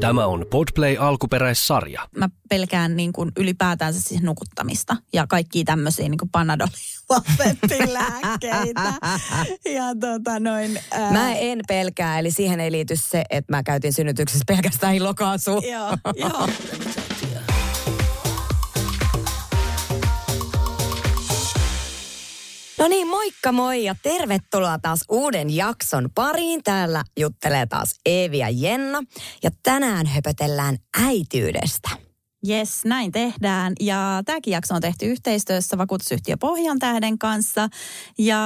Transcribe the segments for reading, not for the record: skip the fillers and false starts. Tämä on Podplay alkuperäissarja. Mä pelkään niin kuin ylipäätänsä siis nukuttamista ja kaikkia tämmöisiä niin kuin Panadoli lopettilääkkeitä. Ja Mä en pelkää, eli siihen ei liity se, että mä käytin synnytyksessä pelkästään ilokaasua. Joo. No niin, moikka moi ja tervetuloa taas uuden jakson pariin. Täällä juttelee taas Eevi ja Jenna ja tänään höpötellään äitiydestä. Jes, näin tehdään ja tämäkin jakso on tehty yhteistyössä Vakuutusyhtiö Pohjan tähden kanssa. Ja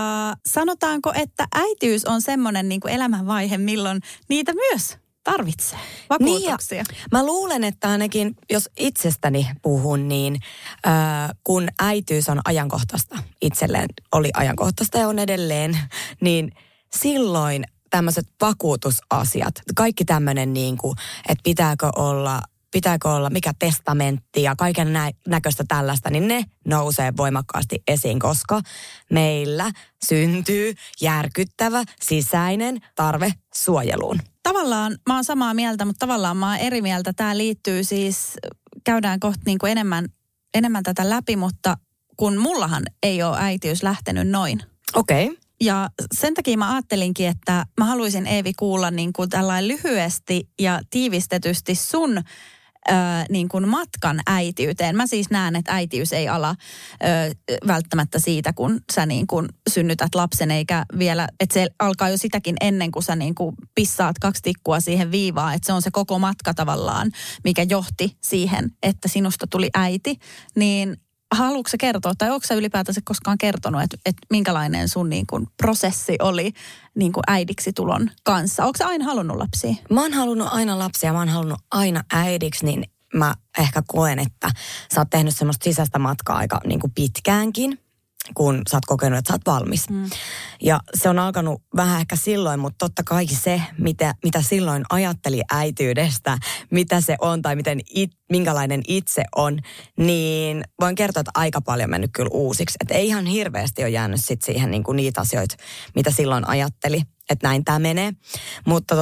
sanotaanko, että äitiys on semmoinen niin kuin elämänvaihe, milloin niitä myös tarvitsee vakuutuksia. Niin mä luulen, että ainakin jos itsestäni puhun, niin kun äityys on ajankohtaista, itselleen oli ajankohtaista ja on edelleen, niin silloin tämmöiset vakuutusasiat, kaikki tämmöinen niin kuin, että pitääkö olla mikä testamentti ja kaiken näköistä tällaista, niin ne nousee voimakkaasti esiin, koska meillä syntyy järkyttävä sisäinen tarve suojeluun. Tavallaan mä oon samaa mieltä, mutta tavallaan mä oon eri mieltä. Tää liittyy siis, käydään kohta niin kuin enemmän tätä läpi, mutta kun mullahan ei ole äitiys lähtenyt noin. Okei. Ja sen takia mä ajattelinkin, että mä haluaisin Eevi kuulla niin kuin tällainen lyhyesti ja tiivistetysti sun niin kuin matkan äitiyteen. Mä siis näen, että äitiys ei ala välttämättä siitä, kun sä niin kuin synnytät lapsen, eikä vielä, että se alkaa jo sitäkin ennen kuin sä niin kuin pissaat 2 tikkua siihen viivaan, että se on se koko matka tavallaan, mikä johti siihen, että sinusta tuli äiti, niin haluatko sä kertoa, tai onko sä ylipäätänsä koskaan kertonut, että minkälainen sun niin kuin prosessi oli niin kuin äidiksi tulon kanssa? Onko sä aina halunnut lapsia? Mä oon halunnut aina lapsia, mä oon halunnut aina äidiksi, niin mä ehkä koen, että sä oot tehnyt semmoista sisäistä matkaa aika niin kuin pitkäänkin, kun sä oot kokenut, että sä oot valmis. Mm. Ja se on alkanut vähän ehkä silloin, mutta totta kai se, mitä silloin ajatteli äitiydestä, mitä se on tai minkälainen itse on, niin voin kertoa, että aika paljon mennyt kyllä uusiksi. Että ei ihan hirveästi ole jäänyt sit siihen niin kuin niitä asioita, mitä silloin ajatteli, että näin tämä menee. Mutta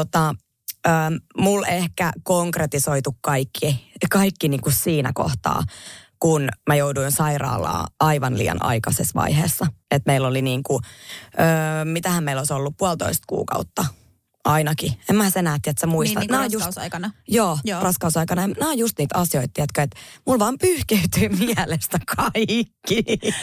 mulla ehkä konkretisoitu kaikki niin kuin siinä kohtaa, kun mä jouduin sairaalaan aivan liian aikaisessa vaiheessa. Että meillä oli niin kuin, mitähän meillä olisi ollut, 1,5 kuukautta ainakin. En mä sen näe, että sä muistat. Niin raskausaikana. Joo, raskausaikana. Nämä on just niitä asioita, tiedätkö, että mulla vaan pyyhkeytyy mielestä kaikki.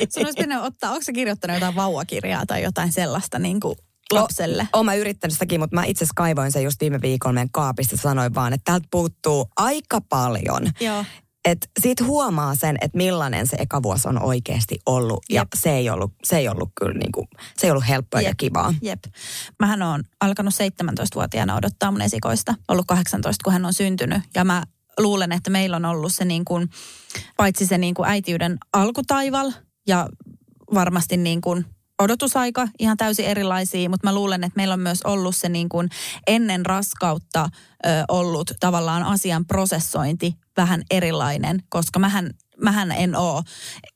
Sun olisi pitänyt ottaa, onko sä kirjoittanut jotain vauvakirjaa tai jotain sellaista niin kuin lapselle? Oon mä yrittänyt sitäkin, mutta mä itse asiassa kaivoin sen just viime viikolla meidän kaapista. Sanoin vaan, että täältä puuttuu aika paljon. Joo. Et siitä huomaa sen, että millainen se eka vuosi on oikeasti ollut. Jep. Ja se ei ollut kyllä niinku, se ei ollut helppoa. Jep. Ja kivaa. Jep. Mähän on alkanut 17-vuotiaana odottaa mun esikoista. Ollut 18, kun hän on syntynyt. Ja mä luulen, että meillä on ollut se niin kuin, paitsi se niin kuin äitiyden alkutaival ja varmasti niin kuin odotusaika ihan täysin erilaisia, mutta mä luulen, että meillä on myös ollut se niin kuin ennen raskautta ollut tavallaan asian prosessointi vähän erilainen, koska mähän en ole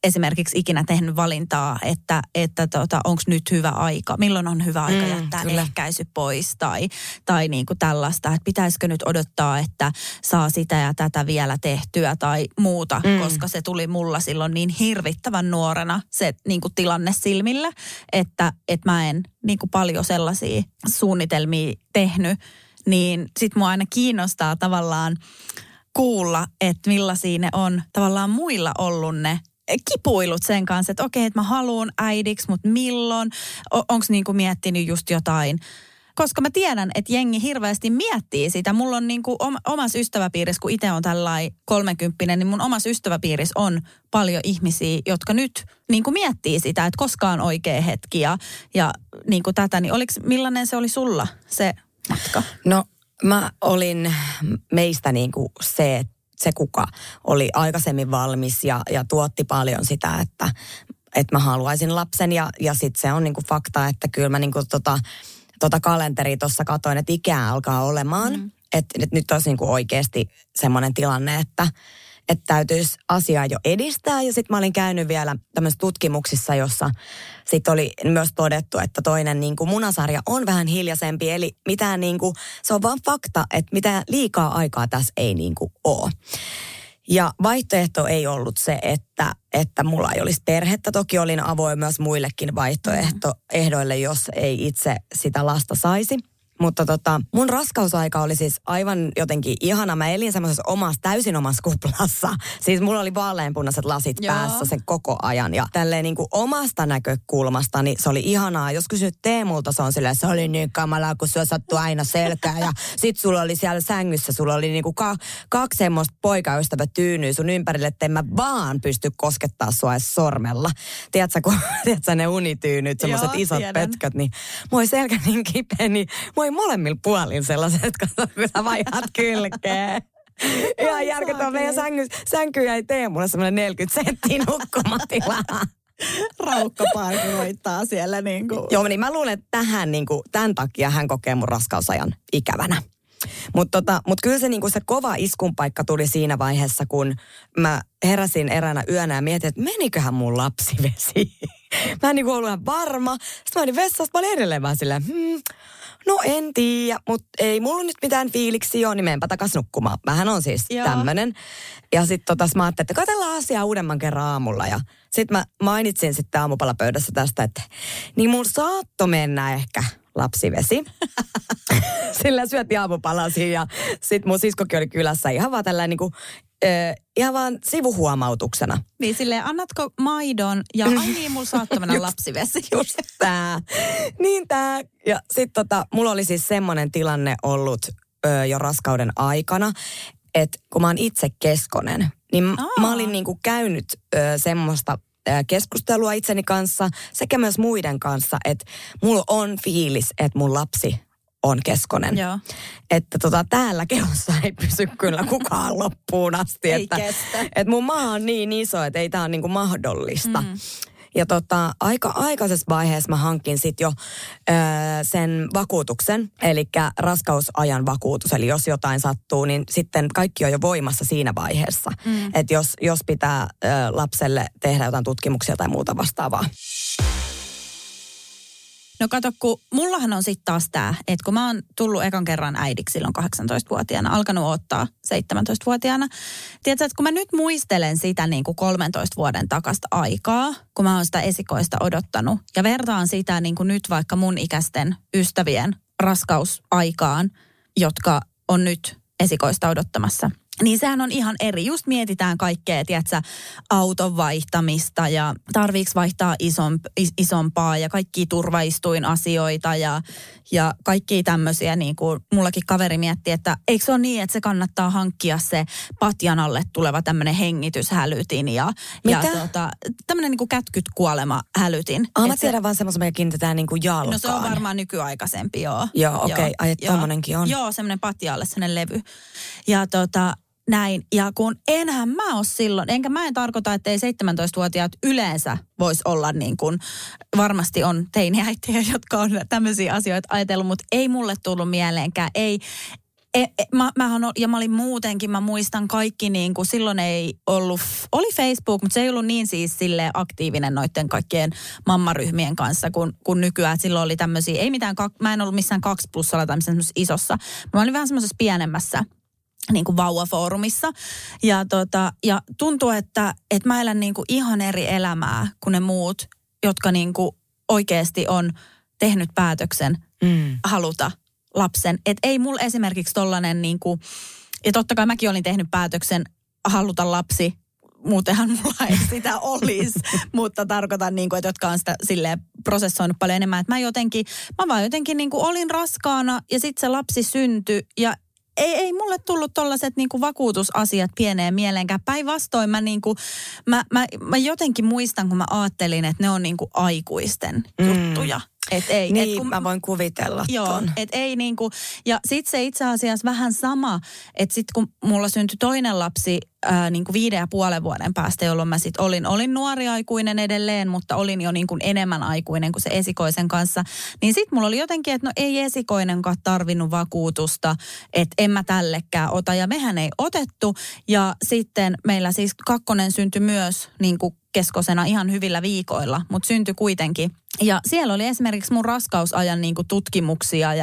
esimerkiksi ikinä tehnyt valintaa, että onko nyt hyvä aika, milloin on hyvä aika jättää ehkäisy pois tai niin kuin tällaista, että pitäisikö nyt odottaa, että saa sitä ja tätä vielä tehtyä tai muuta, koska se tuli mulla silloin niin hirvittävän nuorena se niin kuin tilanne silmillä, että mä en niin kuin paljon sellaisia suunnitelmia tehnyt, niin sit mua aina kiinnostaa tavallaan kuulla, että millaisia ne on tavallaan muilla ollut ne kipuilut sen kanssa, että okei, että mä haluun äidiksi, mutta milloin? Onko niinku miettinyt just jotain? Koska mä tiedän, että jengi hirveästi miettii sitä. Mulla on niinku omassa ystäväpiirissä, kun itse on tällainen 30, niin mun omassa ystäväpiirissä on paljon ihmisiä, jotka nyt niinku miettii sitä, että koska on oikea hetki ja niinku tätä. Niin millainen se oli sulla se matka? No. Mä olin meistä niin kuin se, kuka oli aikaisemmin valmis ja tuotti paljon sitä, että että mä haluaisin lapsen ja sitten se on niinku fakta, että kyllä mä niinku tota kalenteria tuossa katoin, että ikää alkaa olemaan. Mm. Että nyt olisi niinku oikeasti semmoinen tilanne, että täytyisi asiaa jo edistää. Ja sitten mä olin käynyt vielä tämmöisissä tutkimuksissa, jossa sitten oli myös todettu, että toinen niinku munasarja on vähän hiljaisempi. Eli mitään niinku, se on vaan fakta, että mitään liikaa aikaa tässä ei niinku ole. Ja vaihtoehto ei ollut se, että mulla ei olisi perhettä. Toki olin avoin myös muillekin vaihtoehdoille, jos ei itse sitä lasta saisi. Mutta mun raskausaika oli siis aivan jotenkin ihana. Mä elin semmoisessa täysin omassa kuplassa. Siis mulla oli vaaleanpunaiset lasit päässä sen koko ajan. Ja tälleen niin kuin omasta näkökulmasta, niin se oli ihanaa. Jos kysyt Teemulta, se on silleen, se oli niin kamalaa, kun sua sattui aina selkää. Ja sit sulla oli siellä sängyssä, sulla oli niin kuin kaksi semmoista poikaystävä tyynyä sun ympärille, että en mä vaan pysty koskettaa sua edes sormella. Tiedätkö, kun ne unityynyt, semmoiset isot pötköt, niin moi selkä niin kipeä, niin molemmilla puolin sellaiset, kun sä vaihat kylkeä. Ihan järkyttävä. Meidän sänky jäi Teemulle semmoinen 40 senttiä nukkumatilaa. Raukkaparkuroittaa siellä niin kuin. Joo, niin mä luulen, että tämän takia hän kokee mun raskausajan ikävänä. Mutta kyllä se, se kova iskun paikka tuli siinä vaiheessa, kun mä heräsin eräänä yönä ja mietin, että meniköhän mun lapsi vesiin. Mä en ollut ihan varma. Sitten mä olin vessassa, mä olin edelleen vaan silleen, no en tiedä, mutta ei mulla nyt mitään fiiliksiä ole, niin menenpä takas nukkumaan. Mähän on siis tämmönen. Ja sit mä ajattelin, että katsellaan asiaa uudemman kerran aamulla. Ja sit mä mainitsin sitten aamupalapöydässä tästä, että niin mulla saatto mennä ehkä lapsivesi. Sillä syötiin aamupalasia ja sit mun siskokin oli kylässä ihan vaan tällainen niinku ihan vaan sivuhuomautuksena. Niin silleen, annatko maidon ja niin, mulla saattaa mennä lapsivesi. Just tää. Niin tää. Ja sit mulla oli siis semmonen tilanne ollut jo raskauden aikana, että kun mä oon itse keskonen, niin mä olin niinku käynyt semmoista keskustelua itseni kanssa sekä myös muiden kanssa, että mulla on fiilis, että mun lapsi on keskonen. Joo. Että täällä kehossa ei pysy kyllä kukaan loppuun asti. Että mun maa on niin iso, että ei tää ole niinku mahdollista. Mm. Ja aika aikaisessa vaiheessa mä hankin sit jo sen vakuutuksen, eli raskausajan vakuutus. Eli jos jotain sattuu, niin sitten kaikki on jo voimassa siinä vaiheessa. Mm. Että jos pitää lapselle tehdä jotain tutkimuksia tai muuta vastaavaa. No kato, kun mullahan on sitten taas tämä, että kun mä oon tullut ekan kerran äidiksi silloin 18-vuotiaana, alkanut odottaa 17-vuotiaana. Tiedätkö, että kun mä nyt muistelen sitä niin kuin 13 vuoden takasta aikaa, kun mä oon sitä esikoista odottanut ja vertaan sitä niin kuin nyt vaikka mun ikäisten ystävien raskausaikaan, jotka on nyt esikoista odottamassa. Niin sehän on ihan eri. Just mietitään kaikkea, tiedätkö, auton vaihtamista ja tarviiks vaihtaa isompaa ja kaikkia turvaistuinasioita ja kaikkia tämmöisiä. Niin kuin mullakin kaveri miettii, että eikö se ole niin, että se kannattaa hankkia se patjan alle tuleva tämmöinen hengityshälytin ja tämmöinen niin kuin kätkytkuolema hälytin. Mä tiedän vaan semmoisen, me kiinnitetään niin kuin jalkaan. No se on varmaan nykyaikaisempi, joo. Joo, okei. Ai, että tommonenkin on. Joo, semmoinen patja alle, semmoinen levy. Ja näin. Ja kun enhän mä ole silloin, enkä mä en tarkoita, että ei 17-vuotiaat yleensä voisi olla niin kuin, varmasti on teiniäitejä, jotka on tämmöisiä asioita ajatellut, mutta ei mulle tullut mieleenkään. Mä olin muutenkin, mä muistan kaikki niin kuin, silloin ei ollut, oli Facebook, mutta se ei ollut niin siis silleen aktiivinen noiden kaikkien mammaryhmien kanssa, kun nykyään silloin oli tämmöisiä, ei mitään, mä en ollut missään 2+alla tai missään isossa. Mä olin vähän semmoisessa pienemmässä niin kuin vauvafoorumissa. Ja tuntuu, että mä elän niin kuin ihan eri elämää kuin ne muut, jotka niin kuin oikeasti on tehnyt päätöksen haluta lapsen. Että ei mulla esimerkiksi tollainen, niin kuin, ja totta kai mäkin olin tehnyt päätöksen haluta lapsi, muutenhan mulla ei sitä olisi, mutta tarkoitan, niin kuin, että jotka on sitä silleen prosessoinut paljon enemmän. Että mä vaan jotenkin niin kuin olin raskaana ja sitten se lapsi syntyi ja ei mulle tullut tollaiset niinku vakuutusasiat pieneen mieleenkään. Päinvastoin mä jotenkin muistan, kun mä ajattelin, että ne on niinku aikuisten juttuja. Et ei, niin, mä voin kuvitella ton. Et ei niinku, ja sit se itse asiassa vähän sama, että sit kun mulla syntyi toinen lapsi niinku 5,5 vuoden päästä, jolloin mä sit olin nuori aikuinen edelleen, mutta olin jo niinku enemmän aikuinen kuin se esikoisen kanssa, niin sit mulla oli jotenkin, että no ei esikoinenkaan tarvinnut vakuutusta, että en mä tällekään ota, ja mehän ei otettu, ja sitten meillä siis kakkonen syntyi myös niinku keskosena ihan hyvillä viikoilla, mutta syntyi kuitenkin. Ja siellä oli esimerkiksi mun raskausajan niinku tutkimuksia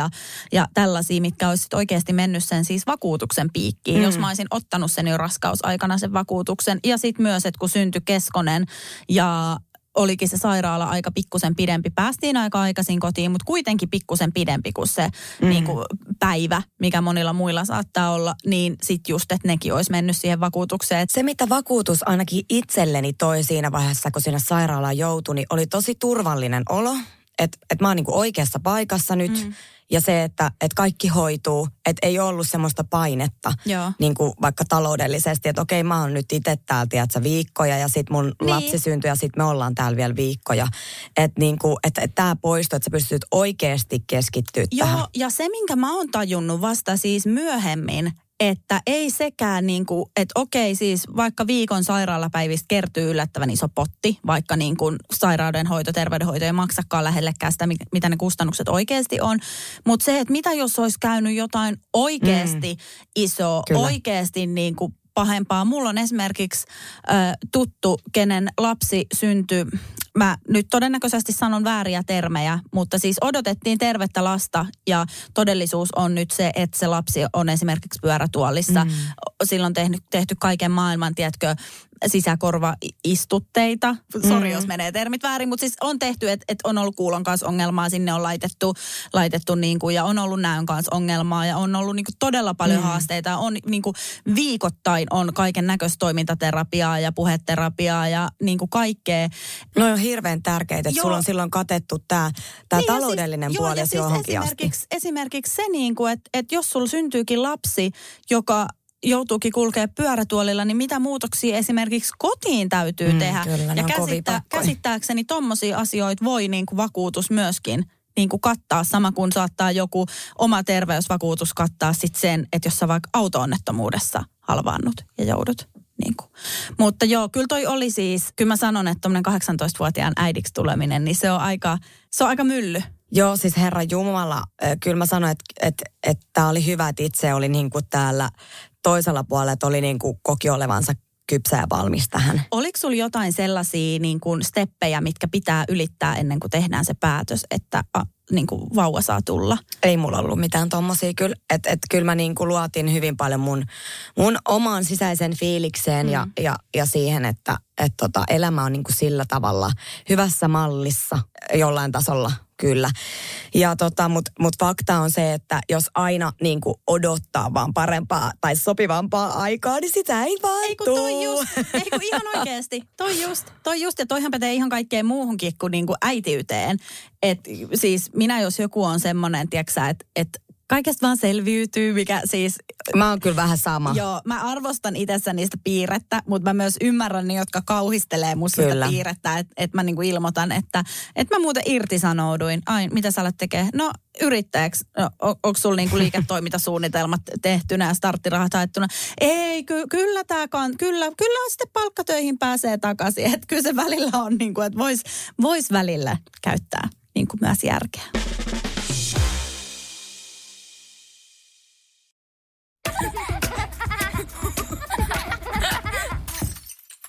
ja tällaisia, mitkä olisi oikeasti mennyt sen siis vakuutuksen piikkiin, jos mä olisin ottanut sen jo raskausaikana sen vakuutuksen. Ja sitten myös, että kun syntyi keskonen ja olikin se sairaala aika pikkusen pidempi, päästiin aika aikaisin kotiin, mutta kuitenkin pikkusen pidempi kuin se niinku päivä, mikä monilla muilla saattaa olla, niin sitten just, että nekin olisi mennyt siihen vakuutukseen. Se, mitä vakuutus ainakin itselleni toi siinä vaiheessa, kun siinä sairaalaan joutui, niin oli tosi turvallinen olo, että mä oon niinku oikeassa paikassa nyt, ja se, että kaikki hoituu, että ei ollut semmoista painetta, niinku vaikka taloudellisesti, että okei, mä oon nyt itse täällä, tiedätkö, viikkoja, ja sit mun lapsi syntyi, ja sit me ollaan täällä vielä viikkoja. Että niinku, et tää poistuu, että sä pystyt oikeasti keskittyä tähän. Joo, ja se, minkä mä oon tajunnut vasta siis myöhemmin, että ei sekään niinku, että okei siis vaikka viikon sairaalapäivistä kertyy yllättävän iso potti, vaikka niinku sairaudenhoito, terveydenhoito ei maksakaan lähellekään sitä, mitä ne kustannukset oikeasti on. Mutta se, että mitä jos olisi käynyt jotain oikeasti isoa, oikeasti niinku pahempaa. Mulla on esimerkiksi tuttu, kenen lapsi syntyi, mä nyt todennäköisesti sanon vääriä termejä, mutta siis odotettiin tervettä lasta ja todellisuus on nyt se, että se lapsi on esimerkiksi pyörätuolissa. Silloin tehty kaiken maailman, tiedätkö, sisäkorvaistutteita. Sori, jos menee termit väärin, mutta siis on tehty, että on ollut kuulon kanssa ongelmaa, sinne on laitettu niinku, ja on ollut näön kanssa ongelmaa ja on ollut niinku todella paljon haasteita. On niinku, viikoittain on kaiken näköistä toimintaterapiaa ja puheterapiaa ja niinku kaikkea. No on hirveän tärkeitä, että sulla on silloin katettu tää niin, taloudellinen siis, puoli siis johonkin esimerkiksi se niinku, että jos sulla syntyykin lapsi, joka joutuukin kulkea pyörätuolilla, niin mitä muutoksia esimerkiksi kotiin täytyy tehdä? Kyllä, ja käsittääkseni tommosia asioita voi niin kuin vakuutus myöskin niin kuin kattaa, sama kuin saattaa joku oma terveysvakuutus kattaa sit sen, että jos sä vaikka auto-onnettomuudessa halvaannut ja joudut. Niin kuin. Mutta joo, kyllä toi oli siis, kyllä mä sanon, että tommonen 18-vuotiaan äidiksi tuleminen, niin se on aika mylly. Joo, siis herra jumala, kyllä mä sanon, että tää oli hyvä, että itse oli niin kuin täällä toisella puolella, että oli niin kuin koki olevansa kypsä ja valmis tähän. Oliko sulla jotain sellaisia niin kuin steppejä, mitkä pitää ylittää ennen kuin tehdään se päätös, että niin kuin vauva saa tulla? Ei mulla ollut mitään tommosia kyllä. Että kyllä mä niin kuin luotin hyvin paljon mun omaan sisäisen fiilikseen ja siihen, että elämä on niin kuin sillä tavalla hyvässä mallissa jollain tasolla. Kyllä. Ja mut fakta on se, että jos aina niin kuin odottaa vaan parempaa tai sopivampaa aikaa, niin sitä ei vaan Ei kun ihan oikeasti. Toi just. Ja toihan pätee ihan kaikkeen muuhunkin kuin niinku äitiyteen. Et siis minä jos joku on semmoinen, tiiäksä, että kaikesta vaan selviytyy, mikä siis... Mä oon kyllä vähän sama. Joo, mä arvostan itsessä niistä piirrettä, mutta mä myös ymmärrän ne, jotka kauhistelee musta sitä piirrettä, että mä niinku ilmoitan, että mä muuten irtisanouduin. Ai, mitä sä alat tekee? No, yrittäjäksi. No, onko sulla niinku liiketoimintasuunnitelmat tehtynä ja starttirahat haettuna? Ei, kyllä sitten palkkatöihin pääsee takaisin. Että kyllä se välillä on, niinku, että vois välillä käyttää niinku myös järkeä.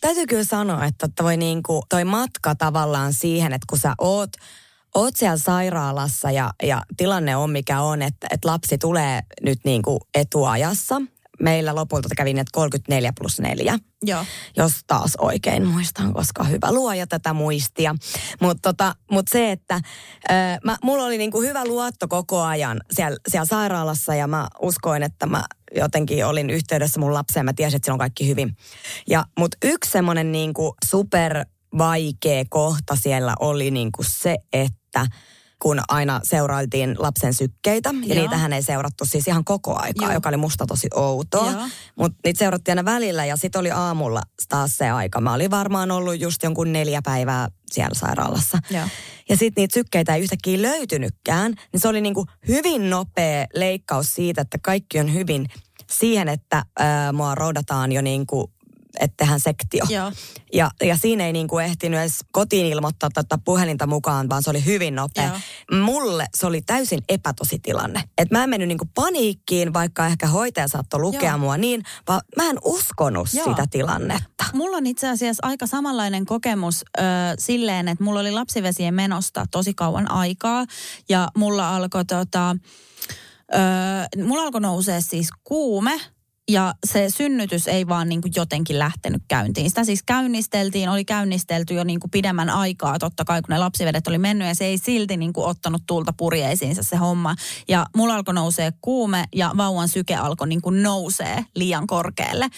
Täytyy kyllä sanoa, että voi niinku toi matka tavallaan siihen, että kun sä oot oot siellä sairaalassa ja tilanne on mikä on, että lapsi tulee nyt niin kuin etuajassa. Meillä lopulta kävi ne 34+4, joo, jos taas oikein muistan, koska hyvä luoja tätä muistia. Mutta mut se, että mulla oli niinku hyvä luotto koko ajan siellä sairaalassa ja mä uskoin, että mä jotenkin olin yhteydessä mun lapseen. Mä tiesin, että siellä on kaikki hyvin. Mutta yksi semmoinen niinku supervaikea kohta siellä oli niinku se, että kun aina seurailtiin lapsen sykkeitä. Ja niitähän ei seurattu siis ihan koko aikaa, joka oli musta tosi outoa. Mutta niitä seurattiin aina välillä ja sitten oli aamulla taas se aika. Mä olin varmaan ollut just jonkun 4 päivää siellä sairaalassa. Joo. Ja sitten niitä sykkeitä ei yhtäkkiä löytynytkään. Niin se oli niinku hyvin nopea leikkaus siitä, että kaikki on hyvin siihen, että mua roudataan jo niinku, että tehdään sektio. Ja siinä ei niinku ehtinyt edes kotiin ilmoittaa tai puhelinta mukaan, vaan se oli hyvin nopea. Joo. Mulle se oli täysin epätosi tilanne. Et mä en mennyt niinku paniikkiin, vaikka ehkä hoitaja saattoi lukea mua niin, vaan mä en uskonut sitä tilannetta. Mulla on itse asiassa aika samanlainen kokemus silleen, että mulla oli lapsivesien menosta tosi kauan aikaa ja mulla alkoi nousee siis kuume. Ja se synnytys ei vaan niin kuin jotenkin lähtenyt käyntiin. Sitä siis oli käynnistelty jo niin kuin pidemmän aikaa, totta kai kun ne lapsivedet oli mennyt ja se ei silti niin kuin ottanut tulta purjeisiinsa se homma. Ja mulla alkoi nousee kuume ja vauvan syke alkoi niin kuin nousee liian korkealle.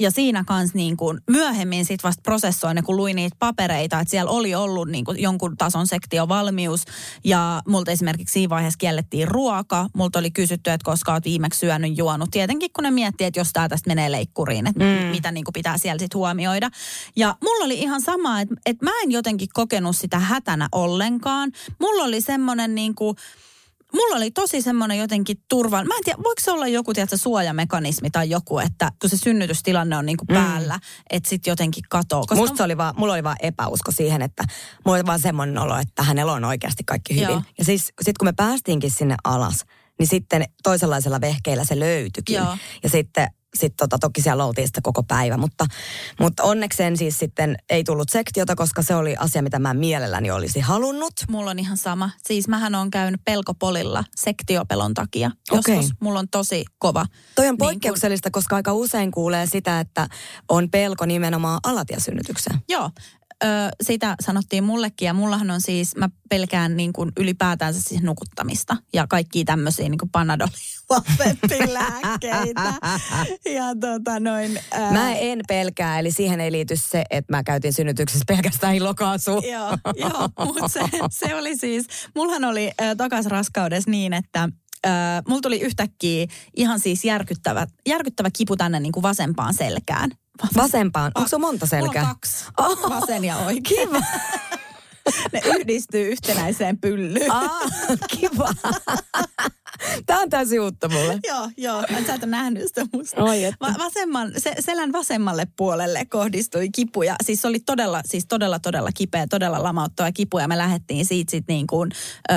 Ja siinä kanssa niin kuin myöhemmin sit vasta prosessoin, kun luin niitä papereita, että siellä oli ollut niin kuin jonkun tason sektiovalmius. Ja multa esimerkiksi siinä vaiheessa kiellettiin ruoka. Multa oli kysytty, että koska olet viimeksi syönyt, juonut. Tietenkin kun ne että jos tää tästä menee leikkuriin, että mitä niin kuin pitää siellä sit huomioida. Ja mulla oli ihan sama, että mä en jotenkin kokenut sitä hätänä ollenkaan. Mulla oli tosi semmoinen jotenkin turva. Mä en tiedä, voiko se olla joku suojamekanismi tai joku, että kun se synnytystilanne on niinku päällä, että sit jotenkin katoo. Mulla oli vaan epäusko siihen, että mulla oli vaan semmoinen olo, että hänellä on oikeasti kaikki hyvin. Joo. Ja siis sit kun me päästiinkin sinne alas, niin sitten toisenlaisella vehkeillä se löytyikin. Joo. Ja sitten toki siellä oltiin sitä koko päivä, mutta onnekseen siis sitten ei tullut sektiota, koska se oli asia, mitä mä mielelläni olisi halunnut. Mulla on ihan sama. Siis mähän on käynyt pelkopolilla sektiopelon takia. Okay. Joskus mulla on tosi kova. Toi on poikkeuksellista, koska aika usein kuulee sitä, että on pelko nimenomaan alatiesynnytykseen. Joo. Sitä sanottiin mullekin ja mullahan on siis, mä pelkään niin kuin ylipäätänsä siis nukuttamista ja kaikkia tämmöisiä niin kuin Panadoli-lääkkeitä. Ja mä en pelkää, eli siihen ei liity se, että mä käytin synnytyksessä pelkästään ilokaasua. Joo, mutta se oli siis, mullahan oli takasraskaudessa niin, että mulla tuli yhtäkkiä ihan siis järkyttävä kipu tänne niin kuin vasempaan selkään. Vasempaan? Onko se monta selkää? Mulla on 2. Oho. Vasen ja oikein. Kiva. Ne yhdistyy yhtenäiseen pyllyyn. Kiva. Tämä on täysin uutta mulle. Joo. Sä et ole nähnyt sitä musta. Selän vasemmalle puolelle kohdistui kipuja. Siis se oli todella kipeä, todella lamauttava kipu. Ja me lähdettiin siitä sitten niin kuin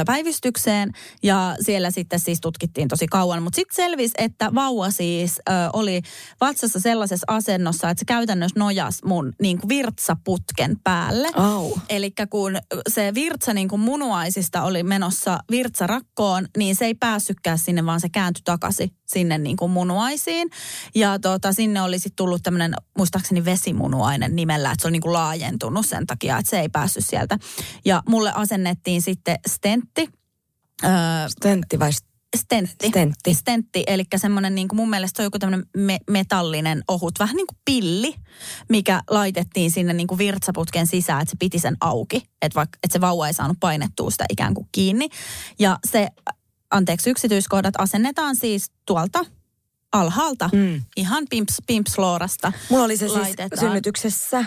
päivystykseen. Ja siellä sitten siis tutkittiin tosi kauan. Mutta sitten selvisi, että vauva siis oli vatsassa sellaisessa asennossa, että se käytännössä nojasi mun niin kuin virtsaputken päälle. Oh. Eli kun se virtsa niin kuin munuaisista oli menossa virtsarakkoon, niin se ei päässytkään sinne, vaan se kääntyi takaisin sinne niin kuin munuaisiin. Ja sinne oli sitten tullut tämmöinen, muistaakseni vesimunuainen nimellä, että se oli niin kuin laajentunut sen takia, että se ei päässyt sieltä. Ja mulle asennettiin sitten stentti. Stentti, eli semmoinen niin kuin mun mielestä se on joku tämmöinen metallinen ohut, vähän niin kuin pilli, mikä laitettiin sinne niin kuin virtsaputken sisään, että se piti sen auki, että se vauva ei saanut painettua sitä ikään kuin kiinni. Ja se, yksityiskohdat asennetaan siis tuolta alhaalta, ihan pimpsloorasta. Mulla oli se laitetaan. Siis synnytyksessä,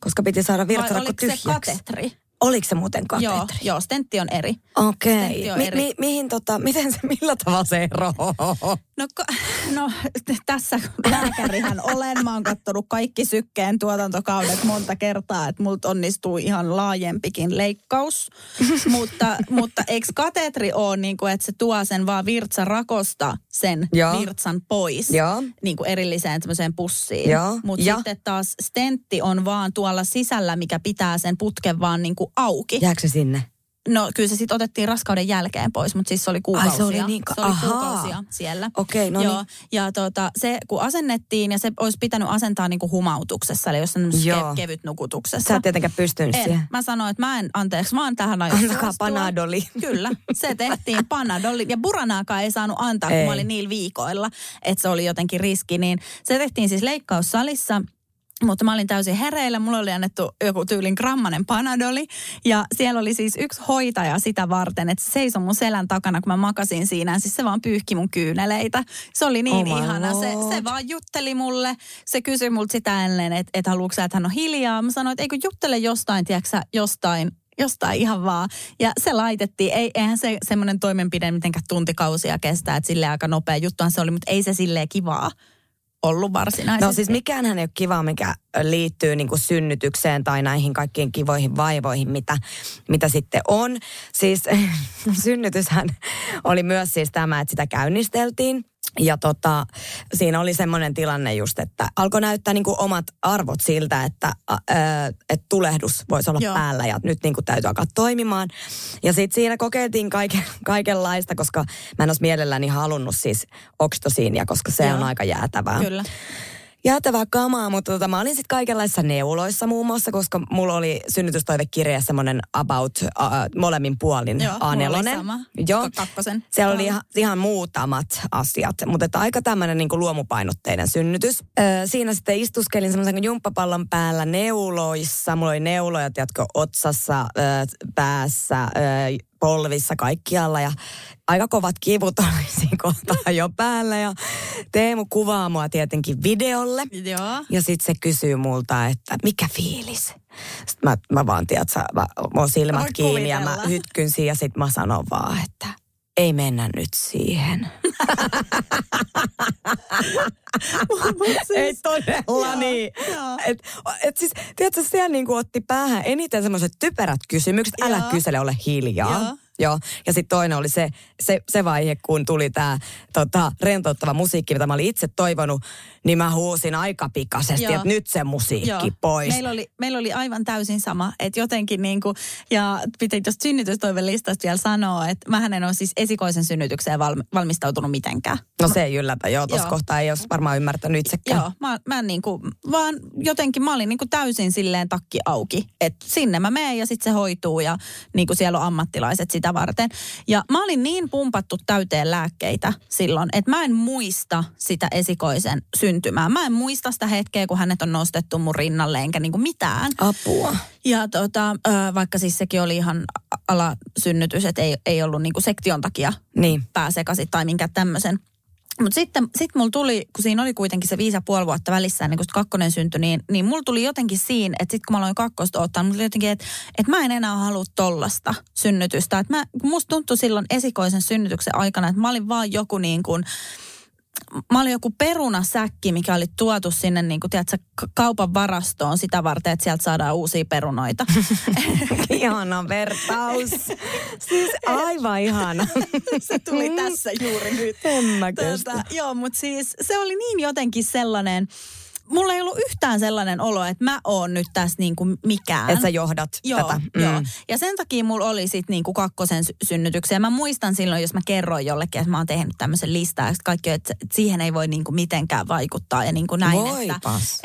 koska piti saada virtsarakko tyhjäksi. Vai oliko se katetri? Oliko se muuten katetri? Joo, stentti on eri. Okei. Millä tavalla se eroaa? No, tässä lääkärihän olen. Mä oon kattonut kaikki sykkeen tuotantokaudet monta kertaa, että multa onnistuu ihan laajempikin leikkaus. mutta eikö katetri ole niin kuin, että se tuo sen vaan virtsarakosta sen virtsan pois? Joo. Niin kuin erilliseen tämmöiseen pussiin. Mutta sitten taas stentti on vaan tuolla sisällä, mikä pitää sen putken vaan niin kuin auki. Jääkö se sinne? No kyllä se sitten otettiin raskauden jälkeen pois, mutta siis se oli kuukausia. Ai, se oli, niin se oli kuukausia siellä. Okei, no joo. Niin. Ja se kun asennettiin ja se olisi pitänyt asentaa niinku humautuksessa, eli jossain kevyt nukutuksessa. Sä et tietenkään pystynyt siihen. Mä sanoin, että mä oon tähän ajoissa. Antakaa Panadoli. Kyllä, se tehtiin Panadoli. Ja buranaakaan ei saanut antaa, kun mä olin niillä viikoilla, että se oli jotenkin riski. Niin se tehtiin siis leikkaussalissa. Mutta mä olin täysin hereillä, mulla oli annettu joku tyylin grammanen Panadoli ja siellä oli siis yksi hoitaja sitä varten, että se seisoi mun selän takana, kun mä makasin siinä. Siis se vaan pyyhki mun kyyneleitä. Se oli niin ihana. Se vaan jutteli mulle. Se kysyi multa sitä ennen, että haluatko sä, että hän on hiljaa. Mä sanoin, että eikö juttele jostain, tiedätkö jostain ihan vaan. Ja se laitettiin. Eihän se semmoinen toimenpide mitenkään tuntikausia kestää, että silleen aika nopea juttuhan se oli, mutta ei se silleen kivaa ollut varsinaisesti. No siis mikäänhän ei ole kivaa, mikä liittyy niin kuin synnytykseen tai näihin kaikkiin kivoihin vaivoihin, mitä sitten on. Siis synnytyshän oli myös siis tämä, että sitä käynnisteltiin. Ja siinä oli semmoinen tilanne just, että alkoi näyttää niin kuin omat arvot siltä, että tulehdus voisi olla päällä ja nyt niin kuin täytyy alkaa toimimaan. Ja sitten siinä kokeiltiin kaikenlaista, koska mä en olisi mielelläni halunnut siis oksitosiinia, koska se on aika jäätävää. Kyllä. Jäätävää kamaa, mutta mä olin sitten kaikenlaisissa neuloissa muun muassa, koska mulla oli synnytystoivekirja semmoinen about molemmin puolin A4. Joo, kakkosen. Siellä oli ihan muutamat asiat, mutta aika tämmöinen niin kuin luomupainotteinen synnytys. Siinä sitten istuskelin semmoisen jumppapallon päällä neuloissa. Mulla oli neuloja, jotka otsassa, päässä, polvissa, kaikkialla ja aika kovat kivut oli siinä kohtaa jo päällä ja Teemu kuvaa mua tietenkin videolle. Joo. Ja sitten se kysyy multa, että mikä fiilis? Sitten mä vaan tiedätkö, mä oon silmät kiinni ja mä hytkyn siihen ja sitten mä sanon vaan, että ei mennä nyt siihen. Siis, ei todella niin. Et siis, tiedätkö, siellä niinku otti päähän eniten semmoiset typerät kysymykset. Joo. Älä kysele, ole hiljaa. Joo. Joo. Ja sitten toinen oli se vaihe, kun tuli tämä rentouttava musiikki, mitä mä olin itse toivonut, niin mä huusin aika pikaisesti, että nyt se musiikki pois. Meillä oli aivan täysin sama, että jotenkin niinku, ja piti tuosta synnytystoivelistasta vielä sanoa, että mähän en ole siis esikoisen synnytykseen valmistautunut mitenkään. No se ei yllätä, tuossa kohtaa ei olisi varmaan ymmärtänyt itsekään. Joo, mä niinku, vaan jotenkin mä olin niinku täysin silleen takki auki, että sinne mä menen ja sitten se hoituu ja niinku siellä on ammattilaiset sitä varten. Ja mä olin niin pumpattu täyteen lääkkeitä silloin, että mä en muista sitä esikoisen syntymää. Mä en muista sitä hetkeä, kun hänet on nostettu mun rinnalle, enkä niinku mitään. Apua. Ja vaikka siis sekin oli ihan alasynnytys, että ei ollut niinku sektion takia pääsekaisin tai minkään tämmöisen. Mutta sitten mulla tuli, kun siinä oli kuitenkin se 5,5 vuotta välissä, niin kun kakkonen syntyi, niin mulla tuli jotenkin siinä, että sitten kun mä aloin kakkosta ottaa, mulla tuli jotenkin, että mä en enää halua tollasta synnytystä. Et musta tuntui silloin esikoisen synnytyksen aikana, että mä olin vaan joku niin kuin, mä olin joku perunasäkki, mikä oli tuotu sinne niin kuin, tiedätkö, kaupan varastoon sitä varten, että sieltä saadaan uusia perunoita. Ihana vertaus. Siis aivan ihana. Se tuli tässä juuri nyt. Joo, mutta siis se oli niin jotenkin sellainen. Mulla ei ollut yhtään sellainen olo, että mä oon nyt tässä niinku mikään. Että sä johdat tätä. Joo. Ja sen takia mulla oli sitten niinku kakkosen synnytyksiä. Mä muistan silloin, jos mä kerroin jollekin, että mä oon tehnyt tämmöisen listaa, että kaikki, että siihen ei voi niinku mitenkään vaikuttaa ja niinku näin. Voipas.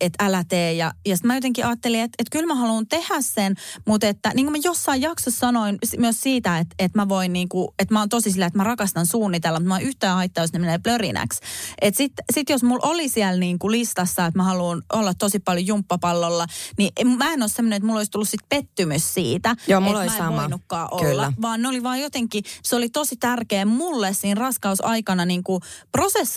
Että älä tee. Ja sitten mä jotenkin ajattelin, että kyllä mä haluan tehdä sen, mutta että niin kuin mä jossain jaksossa sanoin myös siitä, että mä voin niin kuin, että mä oon tosi sillä, että mä rakastan suunnitella, mutta mä oon yhtään haittaa, jos ne menee plörinäksi. Että sit jos mulla oli siellä niin kuin listassa, että mä haluan olla tosi paljon jumppapallolla, niin mä en ole semmoinen, että mulla olisi tullut sit pettymys siitä, joo, mulla että mä en voinutkaan olla. Vaan ne oli vaan jotenkin, se oli tosi tärkeä mulle siinä raskausaikana niin kuin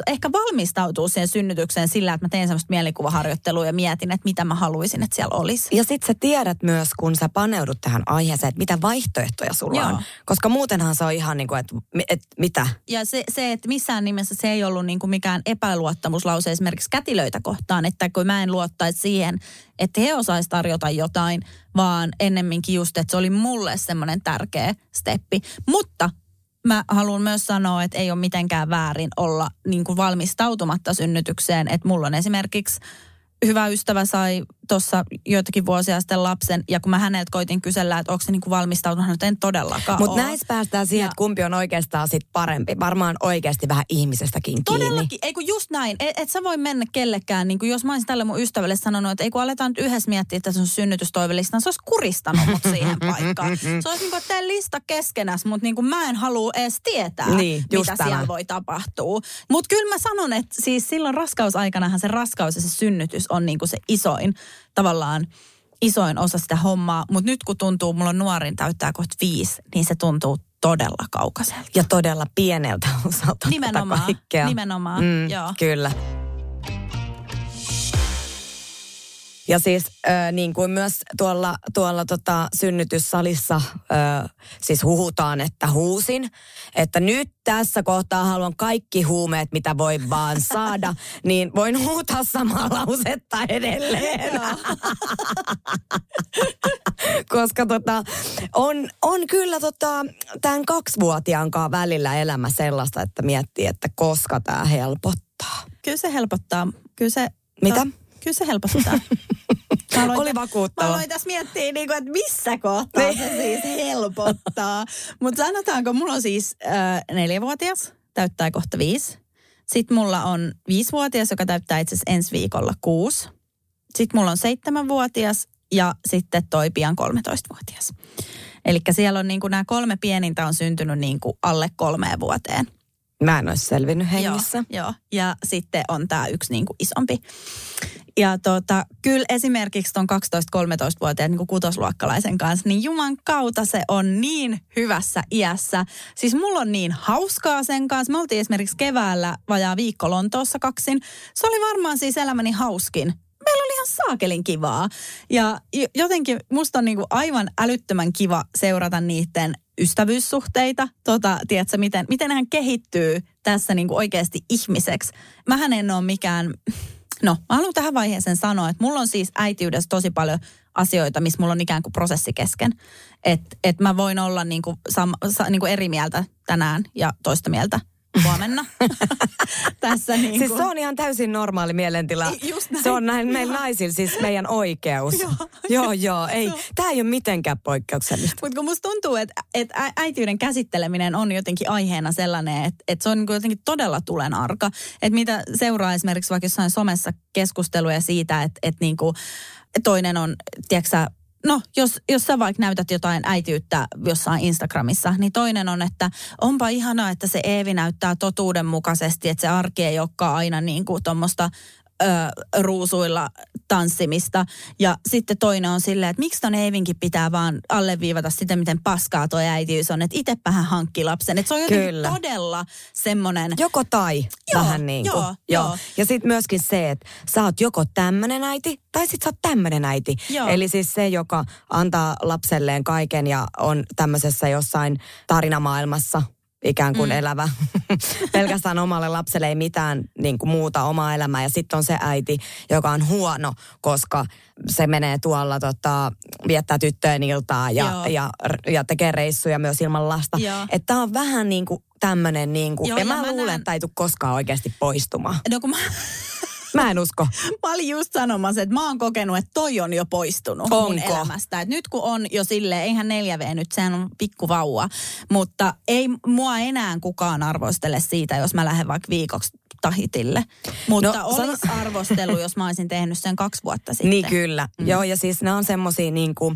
ehkä valmistautua siihen synnytykseen sillä, että mä teen semmoista mielikuvaharjoittelua ja mietin, että mitä mä haluaisin, että siellä olisi. Ja sit sä tiedät myös, kun sä paneudut tähän aiheeseen, että mitä vaihtoehtoja sulla on. Koska muutenhan se on ihan niin kuin, että mitä. Ja se, että missään nimessä se ei ollut niin kuin mikään epäluottamuslause esimerkiksi kätilöitä kohtaan, että kun mä en luottaisi siihen, että he osaisi tarjota jotain, vaan ennemminkin just, että se oli mulle semmoinen tärkeä steppi. Mutta mä haluan myös sanoa, että ei ole mitenkään väärin olla niin kuin valmistautumatta synnytykseen, että mulla on esimerkiksi hyvä ystävä sai tuossa joitakin vuosia sitten lapsen, ja kun mä häneltä koitin kysellä, että onko se niinku valmistautunut, hän en todellakaan ole. Mutta näissä päästään siihen, että kumpi on oikeastaan sit parempi. Varmaan oikeasti vähän ihmisestäkin kiinni. Todellakin, ei kun just näin. Et sä voi mennä kellekään. Niin kun jos mä olisin tälle mun ystävälle sanonut, että ei kun aletaan nyt yhdessä miettiä, että se on synnytystoivelista, se olisi kuristanut mut siihen paikkaan. Se olisi niin kuin, että tee lista keskenäs, mutta niin kuin mä en halua edes tietää, niin, mitä siellä voi tapahtua. Mutta kyllä mä sanon, että siis silloin raskausaikanahan se raskaus ja se synnytys on niin kuin se isoin tavallaan isoin osa sitä hommaa, mutta nyt kun tuntuu, mulla on nuorin täyttää kohta 5, niin se tuntuu todella kaukaiselta. Ja todella pieneltä osalta nimenomaan, tätä kaikkea. Nimenomaan, joo. Kyllä. Ja siis niin kuin myös tuolla synnytyssalissa siis huhutaan, että huusin, että nyt tässä kohtaa haluan kaikki huumeet, mitä voi vaan saada, niin voin huutaa samaa lausetta edelleen. Koska on kyllä tämän 2-vuotiaankaan välillä elämä sellaista, että miettii, että koska tämä helpottaa. Kyllä se helpottaa. Mitä? Kyllä se helpottaa. Oli vakuuttava. Mä aloin tässä miettiä, niin kuin, että missä kohtaa se siis helpottaa. Mutta sanotaanko, mulla on siis 4-vuotias, täyttää kohta 5. Sitten mulla on 5-vuotias, joka täyttää itse asiassa ensi viikolla 6. Sitten mulla on 7-vuotias ja sitten toi pian 13-vuotias. Eli siellä on niin kuin, nämä 3 pienintä on syntynyt niin kuin alle 3 vuoteen. Mä en olisi selvinnyt hengissä. Joo. Ja sitten on tää yksi niin kuin isompi. Ja kyllä esimerkiksi ton 12-13-vuotiaan niin kuin 6-luokkalaisen kanssa, niin juman kautta se on niin hyvässä iässä. Siis mulla on niin hauskaa sen kanssa. Me oltiin esimerkiksi keväällä vajaa viikko Lontoossa 2. Se oli varmaan siis elämäni hauskin. Meillä oli ihan saakelin kivaa. Ja jotenkin musta on niin kuin aivan älyttömän kiva seurata niiden ystävyyssuhteita, tiedätkö, miten hän kehittyy tässä niin kuin oikeasti ihmiseksi. Mähän en ole mikään, mä haluan tähän vaiheeseen sanoa, että mulla on siis äitiydessä tosi paljon asioita, missä mulla on ikään kuin prosessi kesken. Että mä voin olla niin kuin, eri mieltä tänään ja toista mieltä huomenna. Tässä niin kuin. Siis se on ihan täysin normaali mielentila. Se on näin meillä naisilla, siis meidän oikeus. Joo. Ei, tää ei ole mitenkään poikkeuksellista. Mutta kun musta tuntuu, että äitiyden käsitteleminen on jotenkin aiheena sellainen, että se on niin kuin jotenkin todella tulenarka. Että mitä seuraa esimerkiksi vaikka jossain somessa keskusteluja siitä, että niin kuin toinen on, tiedätkö, jos sä vaikka näytät jotain äitiyttä jossain Instagramissa, niin toinen on, että onpa ihanaa, että se Eevi näyttää totuudenmukaisesti, että se arki ei olekaan aina niin kuin tuommoista ruusuilla tanssimista. Ja sitten toinen on silleen, että miksi ton Eevinkin pitää vaan alleviivata sitä, miten paskaa toi äitiys on, että itsepähän hankki lapsen. Että se on jotenkin todella semmonen. Joko tai, vähän niin kuin. Joo. Ja sitten myöskin se, että sä oot joko tämmönen äiti, tai sit sä oot tämmönen äiti. Joo. Eli siis se, joka antaa lapselleen kaiken ja on tämmöisessä jossain tarinamaailmassa ikään kuin elävä. Pelkästään omalle lapselle ei mitään niin kuin muuta omaa elämää. Ja sitten on se äiti, joka on huono, koska se menee tuolla viettää tyttöjen iltaa ja tekee reissuja myös ilman lasta. Että tää on vähän niin kuin tämmönen niin kuin. Ja mä luulen, että ei tule koskaan oikeasti poistumaan. No kun mä en usko. Mä olin just sanomassa, että mä oon kokenut, että toi on jo poistunut mun elämästä. Et nyt kun on jo silleen, eihän 4V nyt, sehän on pikkuvauva. Mutta ei mua enää kukaan arvostele siitä, jos mä lähden vaikka viikoksi Tahitille. Mutta olisi arvostelu, jos mä olisin tehnyt sen 2 vuotta sitten. Niin kyllä. Joo, ja siis nämä on semmosia niinku,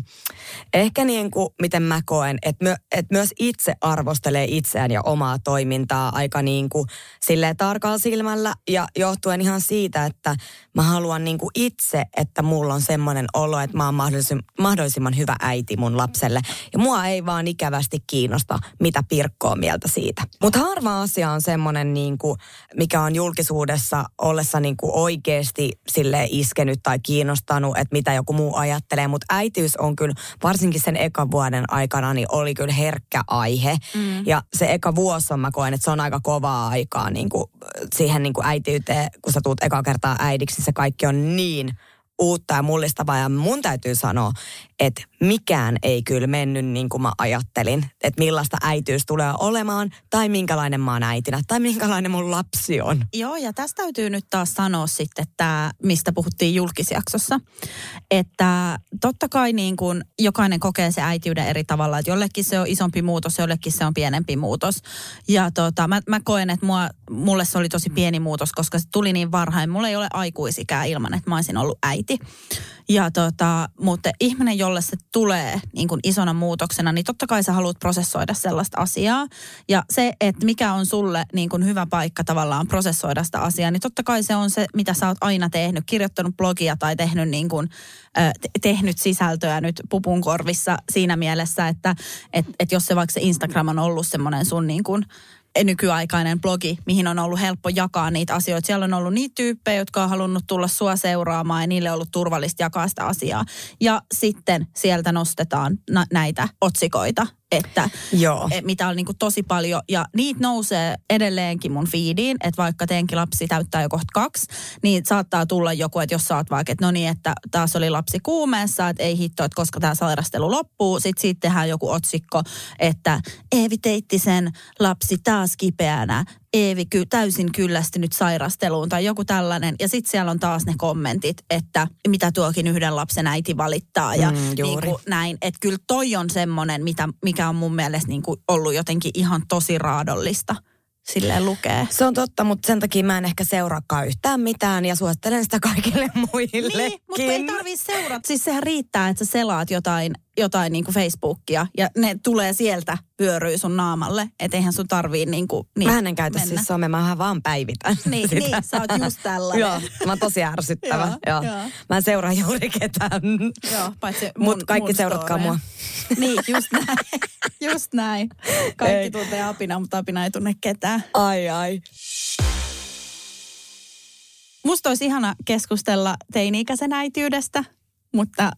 ehkä niinku, miten mä koen, että myös itse arvostelee itseään ja omaa toimintaa aika niinku silleen tarkalla silmällä ja johtuen ihan siitä, että mä haluan niinku itse, että mulla on semmoinen olo, että mä oon mahdollisimman hyvä äiti mun lapselle. Ja mua ei vaan ikävästi kiinnosta, mitä Pirkko on mieltä siitä. Mutta harva asia on semmoinen niinku, mikä on julkisuudessa ollessa niin kuin oikeasti silleen iskenyt tai kiinnostanut, että mitä joku muu ajattelee. Mutta äitiys on kyllä, varsinkin sen ekan vuoden aikana, niin oli kyllä herkkä aihe. Ja se eka vuosi on, mä koen, että se on aika kovaa aikaa niin kuin siihen niin kuin äitiyteen. Kun sä tuut ekaa kertaa äidiksi, niin se kaikki on niin uutta ja mullistavaa. Ja mun täytyy sanoa, että mikään ei kyllä mennyt niin kuin mä ajattelin, että millaista äitiys tulee olemaan tai minkälainen mä oon äitinä tai minkälainen mun lapsi on. Joo, ja tästä täytyy nyt taas sanoa sitten tämä, mistä puhuttiin julkisjaksossa, että totta kai niin kuin jokainen kokee se äitiyden eri tavalla, että jollekin se on isompi muutos, jollekin se on pienempi muutos. Ja mä koen, että mulle se oli tosi pieni muutos, koska se tuli niin varhain. Mulla ei ole aikuisikää ilman, että mä olisin ollut äiti. Ja mutta ihminen, jolle se tulee niin kuin isona muutoksena, niin totta kai sä haluat prosessoida sellaista asiaa. Ja se, että mikä on sulle niin kuin hyvä paikka tavallaan prosessoida sitä asiaa, niin totta kai se on se, mitä sä oot aina tehnyt, kirjoittanut blogia tai tehnyt, niin kuin, tehnyt sisältöä nyt pupun korvissa siinä mielessä, että jos se vaikka se Instagram on ollut semmoinen sun niin kuin nykyaikainen blogi, mihin on ollut helppo jakaa niitä asioita. Siellä on ollut niitä tyyppejä, jotka on halunnut tulla sua seuraamaan ja niille on ollut turvallista jakaa sitä asiaa. Ja sitten sieltä nostetaan näitä otsikoita, että mitä on niin kuin tosi paljon. Ja niitä nousee edelleenkin mun feediin, että vaikka teenkin lapsi täyttää jo kohta 2, niin saattaa tulla joku, että jos sä oot vaikka, että no niin, että taas oli lapsi kuumeessa, että ei hitto, että koska tää sairastelu loppuu. Sitten siitä tehdään joku otsikko, että Eevi teitti sen lapsi taas kipeänä. Eevi täysin kyllästynyt sairasteluun tai joku tällainen. Ja sitten siellä on taas ne kommentit, että mitä tuokin yhden lapsen äiti valittaa ja niin kuin näin. Että kyllä toi on semmoinen, mikä on mun mielestä niin kuin ollut jotenkin ihan tosi raadollista silleen lukee. Se on totta, mutta sen takia mä en ehkä seuraakaan yhtään mitään ja suosittelen sitä kaikille muillekin. Niin, mutta ei tarvitse seurata. Siis sehän riittää, että sä selaat jotain niin kuin Facebookia ja ne tulee sieltä pyöryy sun naamalle, et eihän sun tarvii niin kuin mennä. Mä en käytä siis somea, mä vaan päivitän niin, sä oot just tällainen. Joo, mä oon tosi ärsyttävä. Joo. Mä en seuraa juuri ketään. Joo, paitsi mut kaikki seuratkaa mua. Niin, just näin. Kaikki tuntee apinaa, mutta apina ei tunne ketään. Ai. Musta olisi ihana keskustella teini-ikäisen äitiydestä, mutta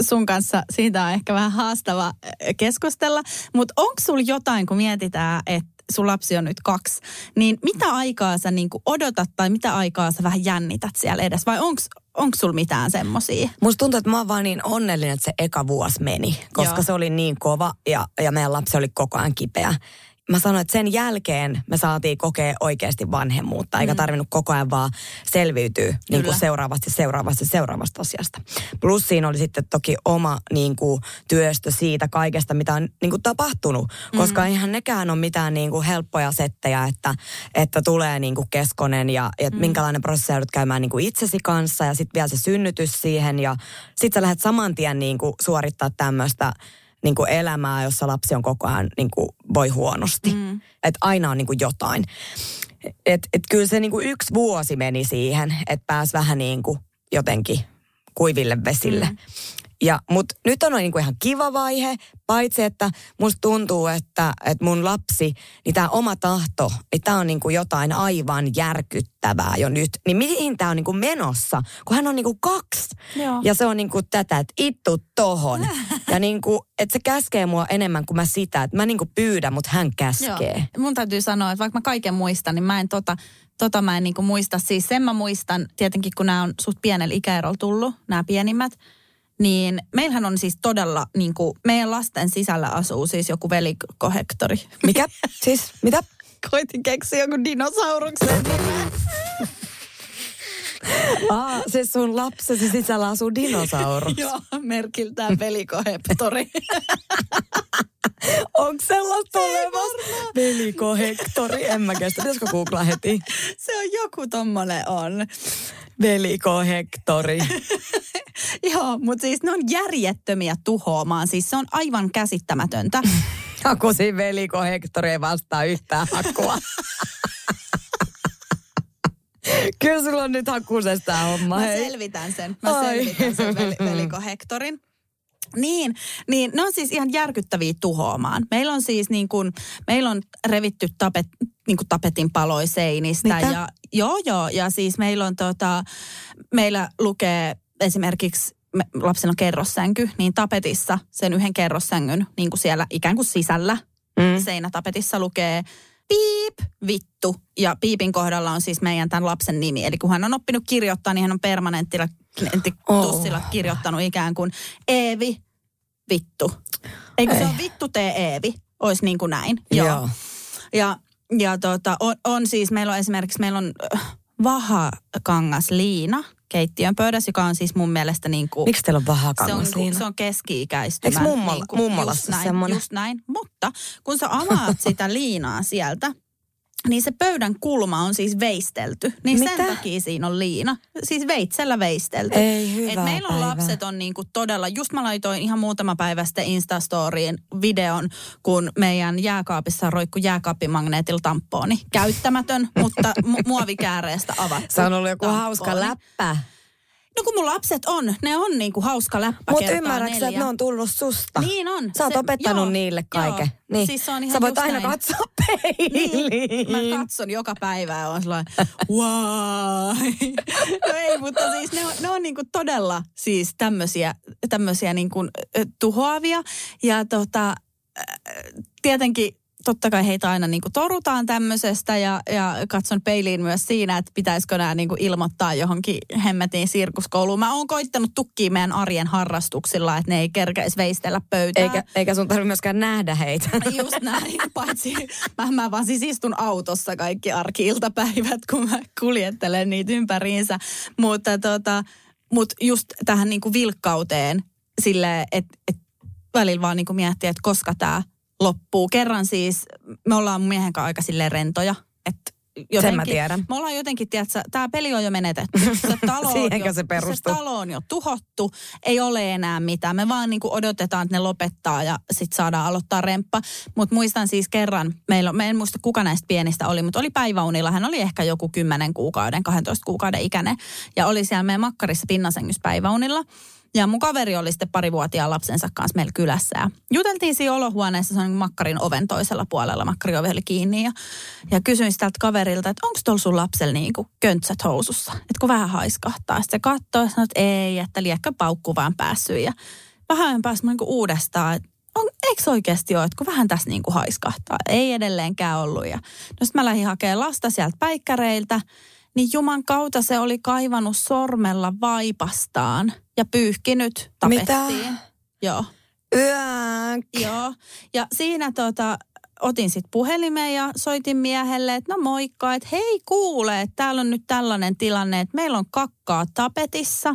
sun kanssa siitä on ehkä vähän haastava keskustella, mutta onko sulla jotain, kun mietitään, että sun lapsi on nyt 2, niin mitä aikaa sä niinku odotat tai mitä aikaa sä vähän jännität siellä edes vai onko sulla mitään semmosia? Musta tuntuu, että mä oon vaan niin onnellinen, että se eka vuosi meni, koska se oli niin kova ja meidän lapsi oli koko ajan kipeä. Mä sanoin, että sen jälkeen me saatiin kokea oikeasti vanhemmuutta, eikä tarvinnut koko ajan vaan selviytyä niin kuin seuraavasta asiasta. Plus siinä oli sitten toki oma niin kuin, työstö siitä kaikesta, mitä on niin kuin, tapahtunut, koska eihän nekään ole mitään niin kuin, helppoja settejä, että tulee niin kuin, keskonen ja minkälainen prosessi joudut käymään niin kuin, itsesi kanssa ja sitten vielä se synnytys siihen ja sitten sä lähdet saman tien niin kuin, suorittaa tämmöistä niin kuin elämää, jossa lapsi on koko ajan niin kuin voi huonosti. Että aina on niin kuin jotain. Että kyllä se niin kuin 1 vuosi meni siihen, että pääsi vähän niin kuin jotenkin kuiville vesille. Mutta nyt on niin kuin ihan kiva vaihe, paitsi että musta tuntuu, että mun lapsi, niin tämä oma tahto, niin tämä on niin kuin jotain aivan järkyttävää jo nyt. Niin mihin tämä on niin kuin menossa, kun hän on niin kuin 2. Joo. Ja se on niin kuin tätä, että ittu tohon. Ja niin kuin, että se käskee mua enemmän kuin mä sitä, että mä niin kuin pyydän, mutta hän käskee. Joo. Mun täytyy sanoa, että vaikka mä kaiken muistan, niin mä en mä en niin kuin muista. Siis sen mä muistan, tietenkin kun nämä on suht pienellä ikäerolla tullut, nämä pienimmät. Niin meillähän on siis todella, niin kuin, meidän lasten sisällä asuu siis joku velikohektori. Mikä? Siis, mitä? Koitin keksiä joku dinosauruksen. Siis sun lapsesi sisällä asuu dinosaurus. Joo, merkiltään velikohektori. Onko sellaista olemassa? Velikohektori, en mä kestä. Pitäisikö googlaa heti? Se on joku tommonen on. Velikohektori. Joo, mutta siis ne on järjettömiä tuhoamaan. Siis se on aivan käsittämätöntä. Hakusin velikohektori ei vastaa yhtään hakua. Kyllä sulla on nyt hakusesta homma. Mä selvitän sen velikohektorin. Niin, ne on siis ihan järkyttäviä tuhoamaan. Meillä on siis niin kuin, meillä on revitty tapetin paloi seinistä. Mitä? Ja joo, ja siis meillä on meillä lukee esimerkiksi, lapsilla on kerrossänky, niin tapetissa sen yhden kerrossängyn, niin kuin siellä ikään kuin sisällä seinätapetissa lukee piip, vittu. Ja piipin kohdalla on siis meidän tämän lapsen nimi. Eli kun hän on oppinut kirjoittaa, niin hän on permanenttilla tussilla kirjoittanut ikään kuin Eevi, vittu. Eikö se ole vittu tee Eevi? Ois niin kuin näin. Joo. Ja on siis, meillä on vahakangasliina keittiön pöydässä, joka on siis mun mielestä niin kuin... Miksi teillä on vahakangasliina? Se on keski-ikäistymä. Eikö mummolassa niin semmoinen? Just näin, mutta kun sä avaat sitä liinaa sieltä, niin se pöydän kulma on siis veistelty. Niin mitä? Sen takia siinä on liina. Siis veitsellä veistelty. Ei hyvä päivä. Meillä on lapset on niinku todella, just mä laitoin ihan muutama päivä sitten Instastoriin videon, kun meidän jääkaapissa roikkui jääkaappimagneetilla tampooni. Käyttämätön, mutta muovikääreestä avattu. Se on ollut joku tampooni. Hauska läppä. No kun mun lapset on, ne on niinku hauska läppä. Mut ymmärrätkö, että ne on tullut susta? Niin on. Sä oot opettanut niille kaiken. Niin. Siis se on ihan sä voit aina näin. Katsoa peiliin. Niin. Mä katson joka päivä ja on sellainen, why? No ei, mutta siis ne on niinku todella siis tämmösiä niinku tuhoavia. Ja tietenkin... Totta kai heitä aina niin kuin torutaan tämmöisestä ja katson peiliin myös siinä, että pitäisikö nämä niin kuin ilmoittaa johonkin hemmetin sirkuskouluun. Mä oon koittanut tukkia meidän arjen harrastuksilla, että ne ei kerkeisi veistellä pöytää. Eikä sun tarvitse myöskään nähdä heitä. Just näin, paitsi mä vaan siis istun autossa kaikki arki-iltapäivät, kun mä kuljettelen niitä ympäriinsä. Mutta just tähän niin kuin vilkkauteen silleen, että välillä vaan niin kuin miettii, että koska tämä... Loppuu. Kerran siis, me ollaan mun miehen kanssa aika silleen rentoja, että jotenkin... Sen mä tiedän. Me ollaan jotenkin, tiedätkö, tää peli on jo menetetty. Se talo on jo tuhottu, ei ole enää mitään. Me vaan niinku odotetaan, että ne lopettaa ja sit saadaan aloittaa remppa. Mutta muistan siis kerran, mä en muista kuka näistä pienistä oli, mutta oli päiväunilla. Hän oli ehkä joku 10 kuukauden, 12 kuukauden ikäinen ja oli siellä meidän makkarissa pinnasängyssä päiväunilla. Ja mun kaveri oli sitten parivuotiaan lapsensa kanssa meillä kylässä. Ja juteltiin siinä olohuoneessa, se on makkarin oven toisella puolella. Makkariovi oli kiinni ja kysyin sitä kaverilta, että onko tuolla sun lapsella niin kuin köntsät housussa? Että kun vähän haiskahtaa. Sitten se katsoi ja sanoi, että ei, että liekkä paukku vaan päässyt. Ja vähän ajan päästä niin kuin uudestaan, että eikö se oikeasti ole, että kun vähän tässä niin kuin haiskahtaa. Ei edelleenkään ollut. Ja no sitten mä lähdin hakemaan lasta sieltä päikkäreiltä. Niin juman kautta se oli kaivanut sormella vaipastaan ja pyyhkinyt tapettiin. Mitä? Joo. Joo. Ja siinä otin sitten puhelimeen ja soitin miehelle, että no moikka, että hei kuule, että täällä on nyt tällainen tilanne, että meillä on kakkaa tapetissa.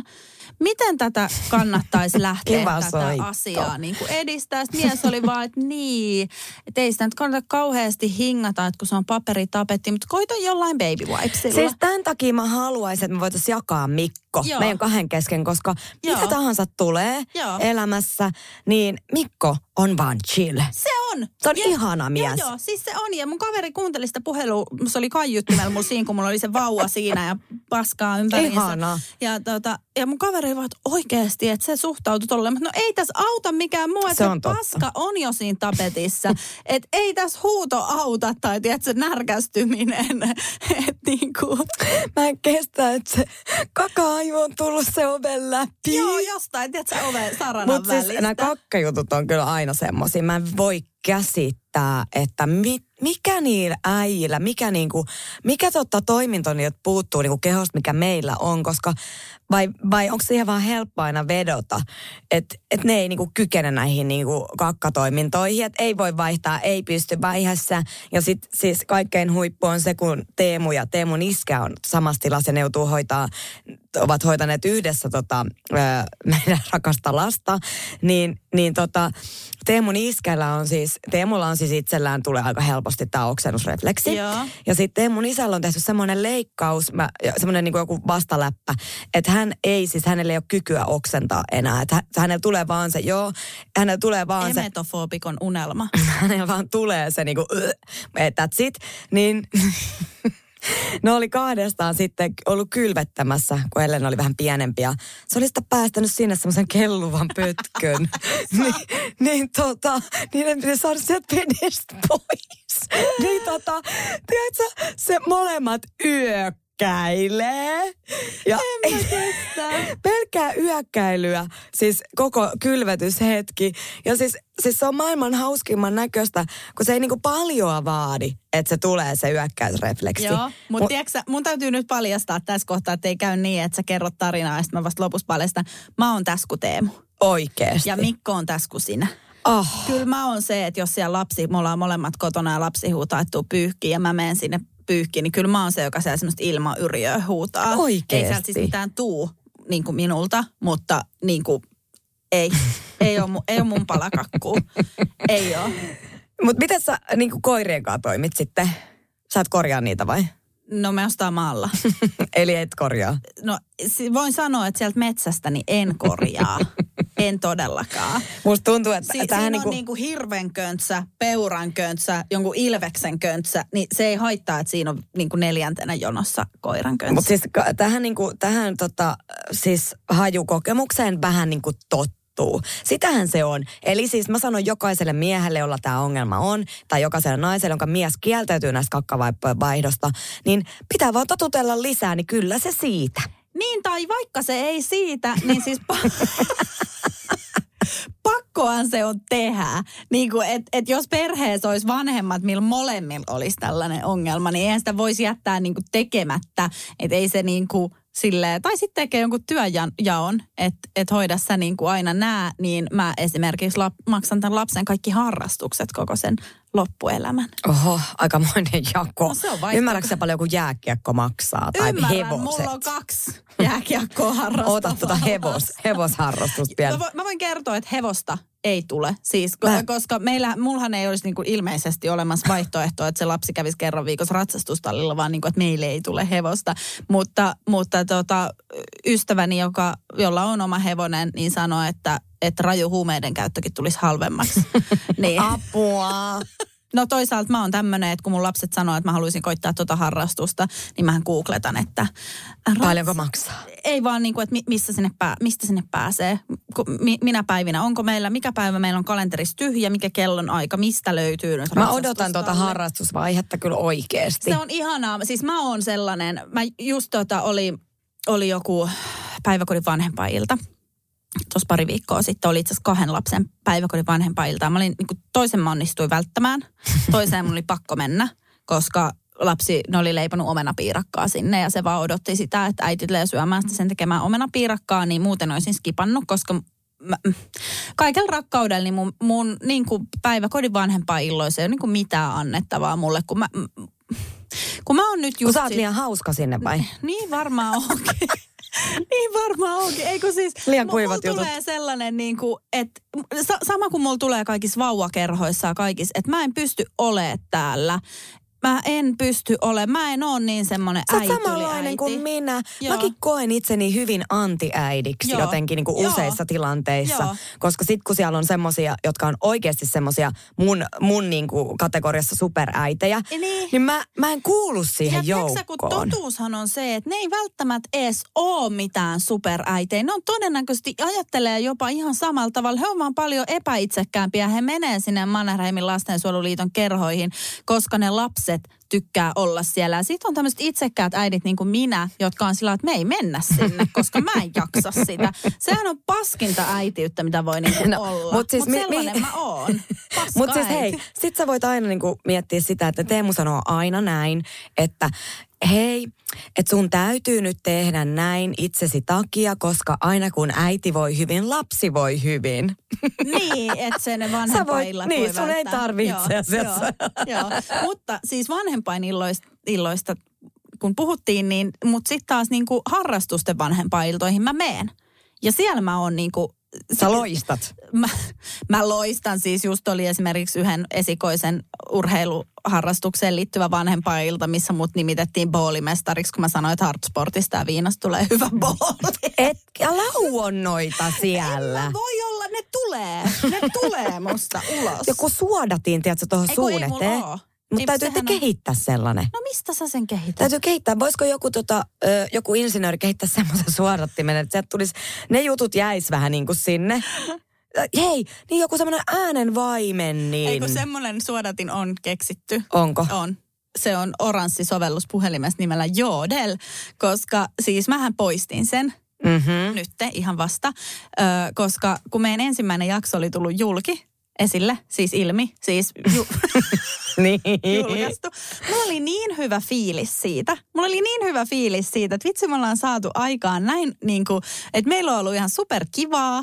Miten tätä kannattaisi lähteä tätä asiaa niin kuin edistää? Sitten mies oli vaan, että niin, että ei sitä nyt kannata kauheasti hingata, että kun se on paperitapetti, mutta koita jollain baby wipesilla. Siis tämän takia mä haluaisin, että me voitaisiin jakaa Mikko meidän kahden kesken, koska mitä tahansa tulee elämässä, niin Mikko on vaan chill. Se on. Se on ihana mies. Joo, siis se on. Ja mun kaveri kuunteli sitä puhelua, se oli kaiuttimella mun siinä, kun mulla oli se vauva siinä ja paskaa ympäriinsä. Ihana. Ja mun kaveri oli vaan, että oikeasti, että se suhtautui tolleen. No ei tässä auta mikään muu, että se paska on jo siinä tapetissa. Että ei tässä huuto auta tai tiedätkö, närkästyminen. Että niinku. Mä en kestä, että se kakaju on tullut se oven läpi. Joo, jostain, tiedätkö, oven saranan välistä. Mutta siis nämä kakkajutut on kyllä aina semmosia. Mä en voi käsittää, että mikä niillä äijillä, mikä toiminto niiltä puuttuu niinku kehosta, mikä meillä on, koska vai onko siihen vaan helppo aina vedota, että et ne ei niinku kykene näihin niinku kakkatoimintoihin, että ei voi vaihtaa, ei pysty vaihassa. Ja sitten siis kaikkein huippu on se, kun Teemu ja Teemun iskä on samassa tilassa ja ne joutuu ovat hoitaneet yhdessä meidän rakasta lasta, niin Teemun iskällä on siis, Teemulla on siis itsellään tulee aika helposti tämä oksennusrefleksi. Joo. Ja sitten Teemun isällä on tehty semmoinen leikkaus, semmoinen niinku joku vastaläppä, että hänellä ei ole kykyä oksentaa enää. Että hänellä tulee vaan se, hänellä tulee vaan se. Emetofoobikon unelma. Hänellä vaan tulee se niinku, että that's it, niin... No oli kahdestaan sitten ollut kylvettämässä, kun Ellen oli vähän pienempi ja se oli sitä päästänyt sinne semmoisen kelluvan pötkön. Niin ne pitäisi saada sieltä vedestä pois. Tiedätkö, se molemmat yökkäilee. Ja pelkkää yökkäilyä, siis koko kylvetyshetki. Ja siis se on maailman hauskimman näköistä, kun se ei niinku paljoa vaadi, että se tulee se yökkäysrefleksi. Joo, mutta tiedätkö, mun täytyy nyt paljastaa tässä kohtaa, että ei käy niin, että sä kerrot tarinaa ja sitten mä vasta lopussa paljastan. Mä oon tässä kuin Teemu. Oikeesti. Ja Mikko on tässä kuin sinä. Oh. Kyllä mä oon se, että jos siellä lapsi, me ollaan molemmat kotona ja lapsi huutaa, että tuu pyyhkiin ja mä menen sinne pyyhkiin, niin kyllä mä oon se, joka siellä semmoista ilmayrjöä huutaa. Oikeesti. Ei sieltä siis mitään tuu niin kuin minulta, mutta niin kuin ei. ei ole mun palakakkuu. Ei oo. Mut miten sä niin kuin koirien kanssa toimit sitten? Sä et korjaa niitä vai? No me ostaa maalla. Eli et korjaa? No voin sanoa, että sieltä metsästä niin en korjaa. En todellakaan. Musta tuntuu, että tähän niinku... on niinku hirven köntsä, peuran köntsä, jonkun ilveksen köntsä, niin se ei haittaa, että siinä on niinku neljäntenä jonossa koiran köntsä. Mutta siis tähän hajukokemukseen vähän niinku tottuu. Sitähän se on. Eli siis mä sanon jokaiselle miehelle, jolla tämä ongelma on, tai jokaiselle naiselle, jonka mies kieltäytyy näistä kakkavaippojen vaihdosta, niin pitää vaan totutella lisää, niin kyllä se siitä. Niin, tai vaikka se ei siitä, niin siis pakkohan se on tehdä. Niin kuin, et jos perheessä olisi vanhemmat, millä molemmilla olisi tällainen ongelma, niin eihän sitä voisi jättää niin kuin tekemättä. Että ei se niin kuin silleen, tai sitten tekee jonkun työjaon, että et hoida sä niin kuin aina nää, niin mä esimerkiksi maksan tämän lapsen kaikki harrastukset koko sen loppuelämän. Oho, aikamoinen jako. No, ymmärrätkö sä paljon, kun jääkiekko maksaa tai hevoset? Ymmärrän, mulla on 2 jääkiekkoa harrastavaa. Ota tuota hevosharrastusta vielä. Mä voin kertoa, että hevosta ei tule. Siis, koska mulhan ei olisi niin kuin ilmeisesti olemassa vaihtoehtoa, että se lapsi kävisi kerran viikossa ratsastustallilla, vaan niin kuin, että meille ei tule hevosta. Mutta ystäväni, jolla on oma hevonen, niin sanoi, että raju huumeiden käyttökin tulisi halvemmaksi. Niin. Apua! No toisaalta mä oon tämmönen, että kun mun lapset sanoo, että mä haluaisin koittaa tota harrastusta, niin mähän googletan, että... Paljonko maksaa? Ei vaan niin kuin, että mistä sinne pääsee, minä päivinä, onko meillä, mikä päivä meillä on kalenterissa tyhjä, mikä kellon aika, mistä löytyy nyt harrastusta. Mä odotan tota harrastusvaihetta kyllä oikeesti. Se on ihanaa, siis mä oon sellainen, mä just oli joku päiväkodin vanhempailta. Tuossa pari viikkoa sitten oli itse asiassa 2 lapsen päiväkodin vanhempailtaan. Mä olin, niin toisen mä onnistuin välttämään, toiseen mun oli pakko mennä, koska lapsi, ne oli leiponut omenapiirakkaa sinne ja se vaan odotti sitä, että äiti tulee syömään sitä sen tekemään omenapiirakkaa, niin muuten olisin skipannut, koska kaikella rakkaudella niin mun niin kuin päiväkodin vanhempailloissa ei ole niin kuin mitään annettavaa mulle, kun mä oon nyt just... Kun sä oot liian hauska sinne vai? Niin varmaan onkin. Niin varmaan onkin. Eikö siis, mulla tulee sellainen, niin kuin, että sama kuin mulla tulee kaikissa vauvakerhoissa ja kaikissa, että mä en pysty olemaan täällä. Mä en pysty olemaan. Mä en ole niin semmoinen äiti. Sä oot samanlainen kuin minä. Joo. Mäkin koen itseni hyvin antiäidiksi jotenkin niin kuin useissa tilanteissa. Joo. Koska sit kun siellä on semmosia, jotka on oikeasti semmosia mun niin kuin kategoriassa superäitejä, niin mä en kuulu siihen joukkoon. Ja kun totuushan on se, että ne ei välttämättä edes ole mitään superäitejä. Ne on todennäköisesti, ajattelee jopa ihan samalla tavalla. He on vaan paljon epäitsekkäämpiä. He menee sinne Mannerheimin lastensuojeluliiton kerhoihin, koska ne lapset tykkää olla siellä. Sitten on tämmöiset itsekkäät äidit niin kuin minä, jotka on sillä että me ei mennä sinne, koska mä en jaksa sitä. Sehän on paskinta äitiyttä, mitä voi niin kuin olla. Mutta siis sellainen mä oon. Mutta siis hei, sit sä voit aina niin kuin miettiä sitä, että Teemu sanoo aina näin, että hei, että sun täytyy nyt tehdä näin itsesi takia, koska aina kun äiti voi hyvin, lapsi voi hyvin. Niin, että sen vanhempainillat voi välttää. Niin, sun ei tarvitse asiassa. Joo. Mutta siis vanhempainilloista, kun puhuttiin, niin, mutta sitten taas niinku harrastusten vanhempainiltoihin mä meen. Ja siellä mä oon niinku... Sä loistat. Mä loistan siis. Just oli esimerkiksi yhden esikoisen urheiluharrastukseen liittyvä vanhempainilta, missä mut nimitettiin bowlimestariksi, kun mä sanoin, että hardsportista ja viinasta tulee hyvä bowli. Etkä lauonnoita siellä. Voi olla, ne tulee musta ulos. Ja kun suodatiin, tiedätkö, tuohon suun eteen. Mutta täytyy kehittää sellainen. No mistä sä sen kehität? Täytyy kehittää. Voisiko joku insinööri kehittää semmoisen suodattimen, että sieltä tulisi, ne jutut jäisi vähän niin kuin sinne. Hei, niin joku semmoinen äänenvaimen. Niin... Eikö semmoinen suodatin on keksitty? Onko? On. Se on oranssi sovellus puhelimessa nimellä Jodel, koska siis mähän poistin sen. Nyt ihan vasta, koska kun meidän ensimmäinen jakso oli tullut julki, esille, siis ilmi, siis niin. Julkaistu. Mulla oli niin hyvä fiilis siitä. Että vitsi, me ollaan saatu aikaan näin, niin kuin, että meillä on ollut ihan superkivaa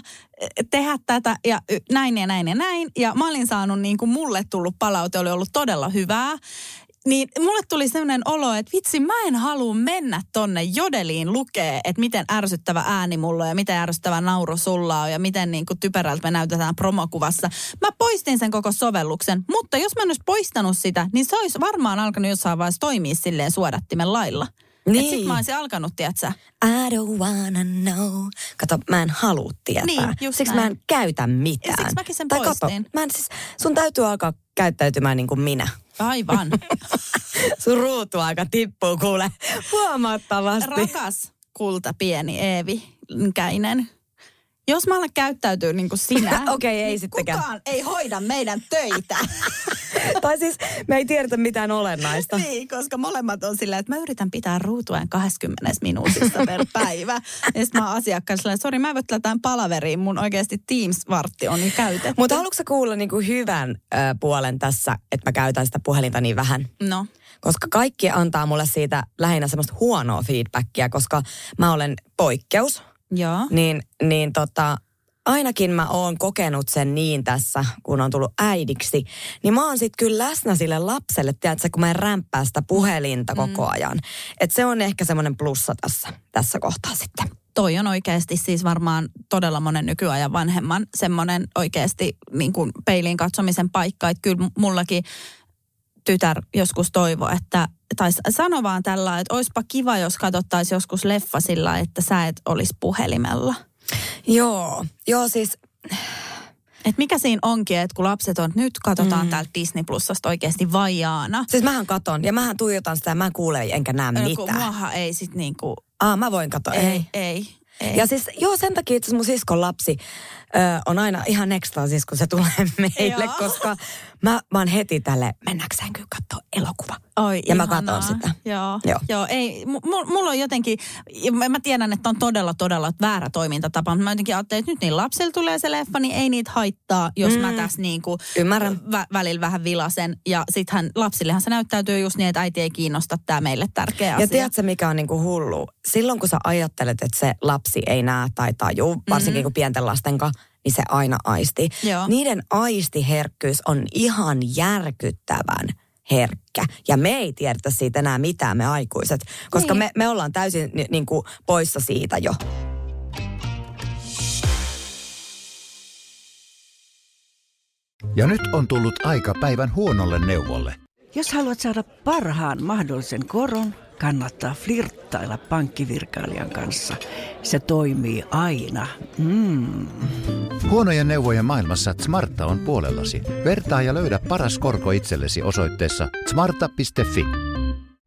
tehdä tätä ja näin ja näin ja näin. Ja mä olin saanut, niin kuin mulle tullut palaute, oli ollut todella hyvää. Niin mulle tuli sellainen olo, että vitsi, mä en halua mennä tonne Jodeliin lukee, että miten ärsyttävä ääni mulla on ja miten ärsyttävä nauru sulla on ja miten niin kuin typerältä me näytetään promokuvassa. Mä poistin sen koko sovelluksen, mutta jos mä en olisi poistanut sitä, niin se olisi varmaan alkanut jossain vaiheessa toimia silleen suodattimen lailla. Niin. Että sit mä olisin alkanut, tietsä. I don't wanna know. Kato, mä en halua tietää. Niin, siksi näin. Mä en käytä mitään. Ja siksi mäkin sen poistin. Mä en, siis, sun täytyy alkaa käyttäytymään niin kuin minä. Aivan. Sun ruutuaika tippuu kuule huomattavasti. Rakas kulta pieni Eevi-käinen. Jos mä alan käyttäytyä niin kuin sinä, okay, ei niin sittenkään. Kukaan ei hoida meidän töitä. Tai siis me ei tiedetä mitään olennaista. Niin, koska molemmat on sillä, että mä yritän pitää ruutuajan 20 minuutista per päivä. Ja sitten mä oon asiakkaan sillä, että sori, mä en voi tällä palaveriin, mun oikeasti Teams-vartti on niin käytetty. Mutta haluatko sä kuulla niinku hyvän puolen tässä, että mä käytän sitä puhelinta niin vähän? No. Koska kaikki antaa mulle siitä lähinnä semmoista huonoa feedbackia, koska mä olen poikkeus. Joo. Niin, ainakin mä oon kokenut sen niin tässä, kun on tullut äidiksi. Niin mä oon sit kyllä läsnä sille lapselle, tiedätkö, kun mä en rämppää sitä puhelinta koko ajan. Et se on ehkä semmoinen plussa tässä kohtaa sitten. Toi on oikeasti siis varmaan todella monen nykyajan vanhemman semmoinen oikeasti niin kuin peiliin katsomisen paikka. Että kyllä mullakin tytär joskus toivoo, että tai sano vaan tällä, että oispa kiva, jos katsottaisiin joskus leffa sillä, että sä et olisi puhelimella. Joo siis. Et mikä siinä onkin, että kun lapset on, nyt katsotaan täältä Disney Plusasta oikeasti Vaiana. Siis mähän katon ja mähän tuijotan sitä ja mä en kuule enkä näe mitään. Muahan ei sit niinku. Mä voin katsoa. Ei. Ja siis sen takia itse mun siskon lapsi on aina ihan ekstra siis, kun se tulee meille, koska mä oon heti tälle, mennäänkö sään kyllä katsoa elokuva? Oi, ja ihanaa. Mä katson sitä. Joo ei, mulla on jotenkin, mä tiedän, että on todella väärä toimintatapa, mutta mä jotenkin ajattelin, että nyt niin lapsilla tulee se leffa, niin ei niitä haittaa, jos mä tässä niinku välillä vähän vilasen. Ja sittenhän lapsillehan se näyttäytyy just niin, että äiti ei kiinnosta tää meille tärkeä asia. Ja tiedätkö mikä on niinku hullu? Silloin kun sä ajattelet, että se lapsi ei näe tai tajuu, varsinkin kun pienten lasten kanssa, niin se aina aisti. Joo. Niiden aistiherkkyys on ihan järkyttävän herkkä. Ja me ei tiedetä siitä enää mitään, me aikuiset, koska me ollaan täysin niinku poissa siitä jo. Ja nyt on tullut aika päivän huonolle neuvolle. Jos haluat saada parhaan mahdollisen koron, kannattaa flirttailla pankkivirkailijan kanssa. Se toimii aina. Huonojen neuvojen maailmassa Smarta on puolellasi. Vertaa ja löydä paras korko itsellesi osoitteessa smarta.fi.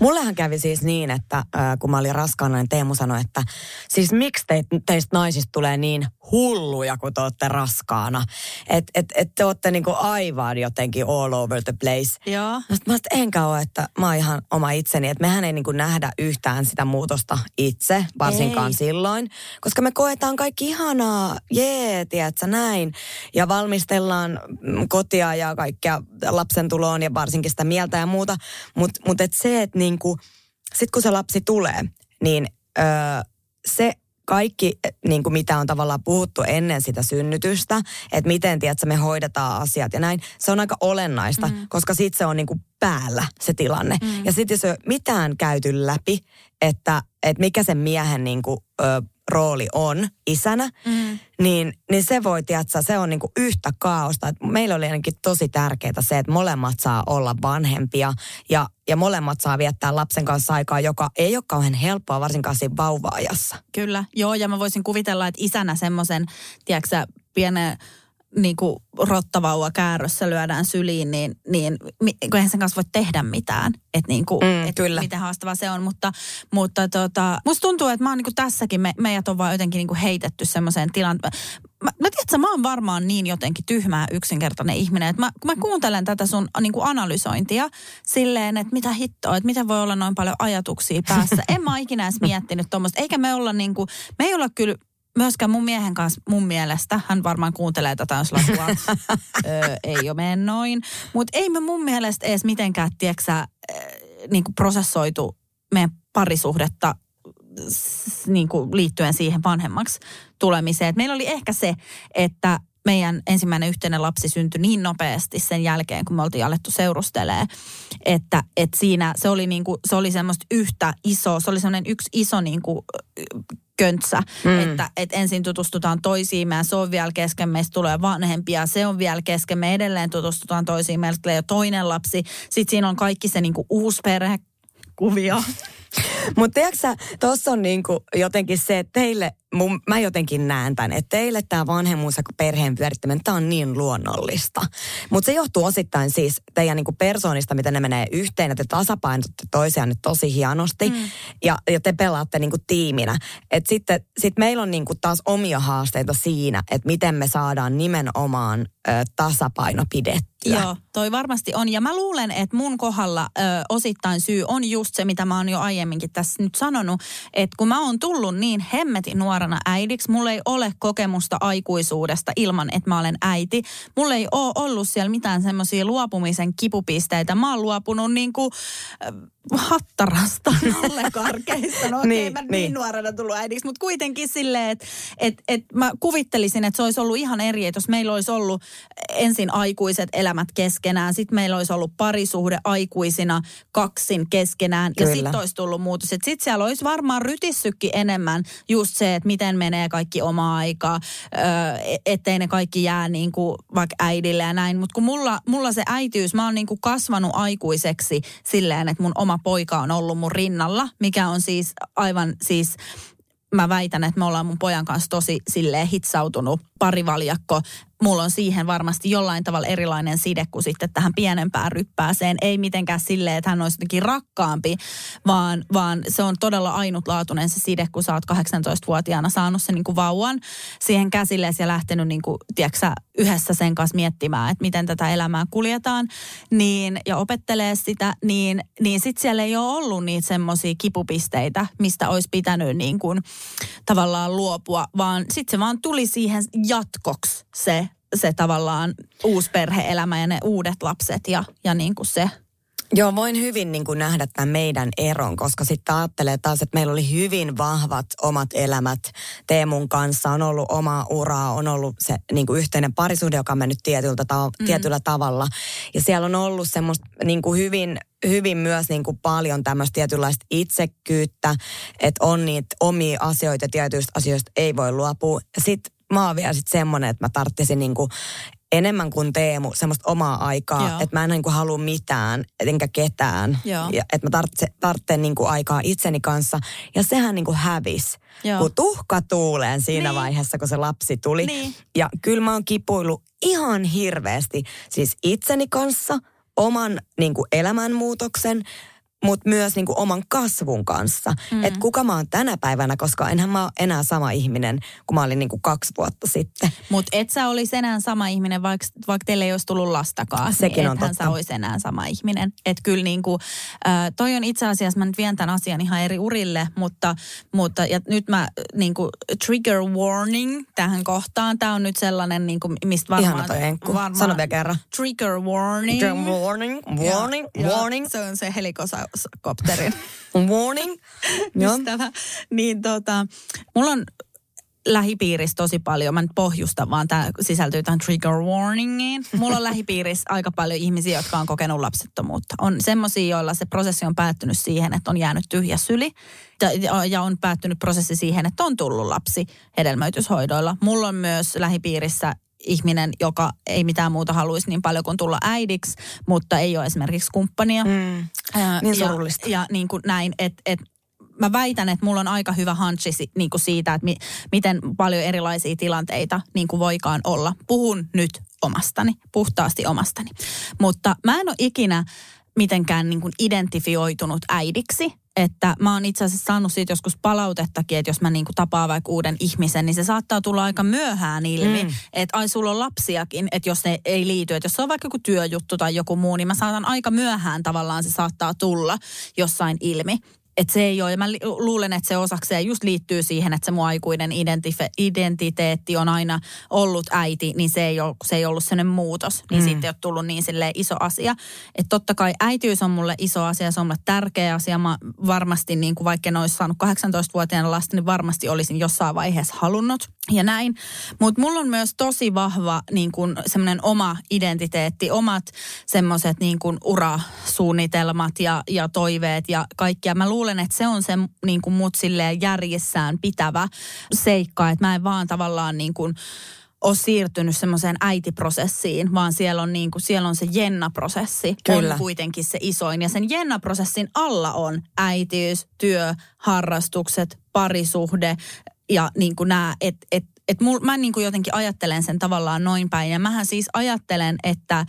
Mullehan kävi siis niin, että kun mä olin raskaana, niin Teemu sanoi, että siis miksi teistä naisista tulee niin hulluja, kun te olette raskaana. Et te olette niinku aivan jotenkin all over the place. Joo. Mä sit enkä ole, että mä oon ihan oma itseni. Että mehän ei niinku nähdä yhtään sitä muutosta itse, varsinkaan silloin. Koska me koetaan kaikki ihanaa, tiedätkö näin. Ja valmistellaan kotia ja kaikkea lapsen tuloon ja varsinkin sitä mieltä ja muuta. Mut et se, että niinku, sit kun se lapsi tulee, niin se kaikki, niin kuin mitä on tavallaan puhuttu ennen sitä synnytystä, että miten, tiedätkö, me hoidetaan asiat ja näin, se on aika olennaista, koska sit se on niin kuin päällä se tilanne. Ja sit jos ei ole mitään käyty läpi, että mikä sen miehen niin kuin, rooli on isänä, niin se voi, tiedätkö, se on niinku yhtä kaaosta. Et meillä oli ainakin tosi tärkeää se, että molemmat saa olla vanhempia ja molemmat saa viettää lapsen kanssa aikaa, joka ei ole kauhean helppoa, varsinkaan siinä vauva-ajassa. Kyllä, joo, ja mä voisin kuvitella, että isänä semmoisen, tiedätkö, pienen niinku rottavauva käärössä lyödään syliin, niin kun eihän sen kanssa voi tehdä mitään, että niinku, miten haastavaa se on. Mutta musta tuntuu, että mä oon niinku tässäkin, meidät on vaan jotenkin niinku heitetty semmoiseen tilanteeseen. Mä tiedätkö, mä oon varmaan niin jotenkin tyhmä yksinkertainen ihminen, että mä kuuntelen tätä sun niinku analysointia silleen, että mitä hittoa, että miten voi olla noin paljon ajatuksia päässä. En mä ikinä edes miettinyt tuommoista, eikä me olla niinku, me ei olla kyllä... Myöskään mun miehen kanssa, mun mielestä, hän varmaan kuuntelee tätä, jos laskua, ei ole mene noin. Mutta ei me mun mielestä edes mitenkään, tieksä, niinku prosessoitu meidän parisuhdetta niinku liittyen siihen vanhemmaksi tulemiseen. Et meillä oli ehkä se, että meidän ensimmäinen yhteinen lapsi syntyi niin nopeasti sen jälkeen, kun me oltiin alettu seurustelemaan, että siinä se oli, niinku, se oli semmoista yhtä isoa, se oli semmoinen yksi iso niinku, köntsä, että ensin tutustutaan toisiimme ja se on vielä kesken, meistä tulee vanhempia, se on vielä kesken, me edelleen tutustutaan toisiin, meillä tulee jo toinen lapsi, sitten siinä on kaikki se niinku uusi perhekuvio. Mutta tiedätkö, tuossa on niinku jotenkin se, että teille, mä jotenkin näen tämän, että teille tämä vanhemmuus ja perheen pyörittäminen, tämä on niin luonnollista. Mutta se johtuu osittain siis teidän niinku persoonista, miten ne menee yhteen, että te tasapainotatte toisiaan tosi hienosti ja te pelaatte niinku tiiminä. Et sitten meillä on niinku taas omia haasteita siinä, että miten me saadaan nimenomaan tasapaino pidettyä. Joo, toi varmasti on. Ja mä luulen, että mun kohdalla osittain syy on just se, mitä mä oon jo aiemminkin tässä nyt sanonut, että kun mä oon tullut niin hemmetin nuorana äidiksi, mulla ei ole kokemusta aikuisuudesta ilman, että mä olen äiti. Mulla ei ole ollut siellä mitään semmoisia luopumisen kipupisteitä. Mä oon luopunut niinku hattarasta nollekarkeista. No okei, mä niin nuorena tullut äidiksi, mutta kuitenkin silleen, että mä kuvittelisin, että se olisi ollut ihan eri, että jos meillä olisi ollut ensin aikuiset elämät keskenään, sitten meillä olisi ollut parisuhde aikuisina kaksin keskenään ja sitten olisi tullut muutos. Sitten siellä olisi varmaan rytissykin enemmän just se, että miten menee kaikki oma aikaa, ettei ne kaikki jää niin kuin vaikka äidille ja näin. Mutta kun mulla se äitiys, mä oon niin kuin kasvanut aikuiseksi silleen, että mun oma poika on ollut mun rinnalla, mikä on siis aivan siis... Mä väitän, että me ollaan mun pojan kanssa tosi silleen hitsautunut parivaljakko. Mulla on siihen varmasti jollain tavalla erilainen side kuin sitten tähän pienempään ryppääseen. Ei mitenkään silleen, että hän olisi jotenkin rakkaampi, vaan se on todella ainutlaatuinen se side, kun sä oot 18-vuotiaana saanut sen niin kuin vauvan siihen käsilleen ja lähtenyt niin kuin, tiedätkö, yhdessä sen kanssa miettimään, että miten tätä elämää kuljetaan niin, ja opettelee sitä, niin sitten siellä ei ole ollut niitä semmoisia kipupisteitä, mistä olisi pitänyt niin kuin, tavallaan luopua, vaan sitten se vaan tuli siihen jatkoksi se tavallaan uusi perhe-elämä ja ne uudet lapset ja niin kuin se. Joo, voin hyvin niin kuin nähdä tämän meidän eron, koska sitten ajattelee taas, että meillä oli hyvin vahvat omat elämät. Teemun kanssa on ollut omaa uraa, on ollut se niin kuin yhteinen parisuhde, joka on mennyt tietyllä tavalla. Ja siellä on ollut semmoista niin kuin hyvin myös niin kuin paljon tämmöistä tietynlaista itsekkyyttä, että on niitä omia asioita, tietyistä asioista ei voi luopua. Sitten mä oon vielä sitten semmoinen, että mä tarvitsisin niinku enemmän kuin Teemu semmoista omaa aikaa, että mä en niinku halua mitään, enkä ketään. Että mä tarvitsen niinku aikaa itseni kanssa. Ja sehän niinku hävisi, kun tuhka tuuleen siinä vaiheessa, kun se lapsi tuli. Niin. Ja kyllä mä oon kipuillut ihan hirveästi siis itseni kanssa, oman niinku elämänmuutoksen, mutta myös niinku oman kasvun kanssa. Että kuka mä oon tänä päivänä, koska enhän mä ole enää sama ihminen, kun mä olin niinku 2 vuotta sitten. Mutta et sä olisi enää sama ihminen, vaikka teille ei olisi tullut lastakaan. Sekin niin on totta. Sä olisi enää sama ihminen. Että kyllä niinku, toi on itse asiassa, mä nyt vien tämän asian ihan eri urille, mutta ja nyt mä niinku trigger warning tähän kohtaan. Tää on nyt sellainen, niinku, mistä varmaan... Ihana toi Enkku. Sano vielä kerran. Trigger warning. Trigger warning, warning. Se on se helikosa. Kopterin. Morning. Ystävä. Niin mulla on lähipiirissä tosi paljon, mä nyt pohjustan, vaan tämä sisältyy tähän trigger warningiin. Mulla on lähipiirissä aika paljon ihmisiä, jotka on kokenut lapsettomuutta. On semmoisia, joilla se prosessi on päättynyt siihen, että on jäänyt tyhjä syli ja on päättynyt prosessi siihen, että on tullut lapsi hedelmöityshoidoilla. Mulla on myös lähipiirissä ihminen, joka ei mitään muuta haluaisi niin paljon kuin tulla äidiksi, mutta ei ole esimerkiksi kumppania. Mm. Niin surullista. Ja niin kuin näin, että mä väitän, että mulla on aika hyvä hunchi niin kuin siitä, että miten paljon erilaisia tilanteita niin kuin voikaan olla. Puhun nyt omastani, puhtaasti omastani. Mutta mä en ole ikinä mitenkään niin kuin identifioitunut äidiksi. Että mä oon itse asiassa saanut siitä joskus palautettakin, että jos mä niinku tapaan vaikka uuden ihmisen, niin se saattaa tulla aika myöhään ilmi. Mm. Että ai sulla on lapsiakin, että jos ne ei liity. Että jos se on vaikka joku työjuttu tai joku muu, niin mä saatan aika myöhään tavallaan se saattaa tulla jossain ilmi. Että se ei ole, mä luulen, että se osakseen just liittyy siihen, että se mun aikuinen identiteetti on aina ollut äiti, niin se ei ollut sellainen muutos. Niin siitä ei ole tullut niin silleen iso asia. Että totta kai äitiys on mulle iso asia, se on mulle tärkeä asia. Mä varmasti, niin kuin vaikka en olisi saanut 18-vuotiaana lasta, niin varmasti olisin jossain vaiheessa halunnut ja näin. Mutta mulla on myös tosi vahva niin kuin semmoinen oma identiteetti, omat semmoiset niin kuin urasuunnitelmat ja toiveet ja kaikkia. Mä luulen, että se on se niin kuin mut silleen järjissään pitävä seikka, että mä en vaan tavallaan niin kuin ole siirtynyt semmoiseen äitiprosessiin, vaan siellä on, niin kuin, siellä on se Jenna-prosessi, on kuitenkin se isoin. Ja sen Jenna-prosessin alla on äitiys, työ, harrastukset, parisuhde ja niin kuin nämä, että mä niin kuin jotenkin ajattelen sen tavallaan noin päin. Ja mähän siis ajattelen, että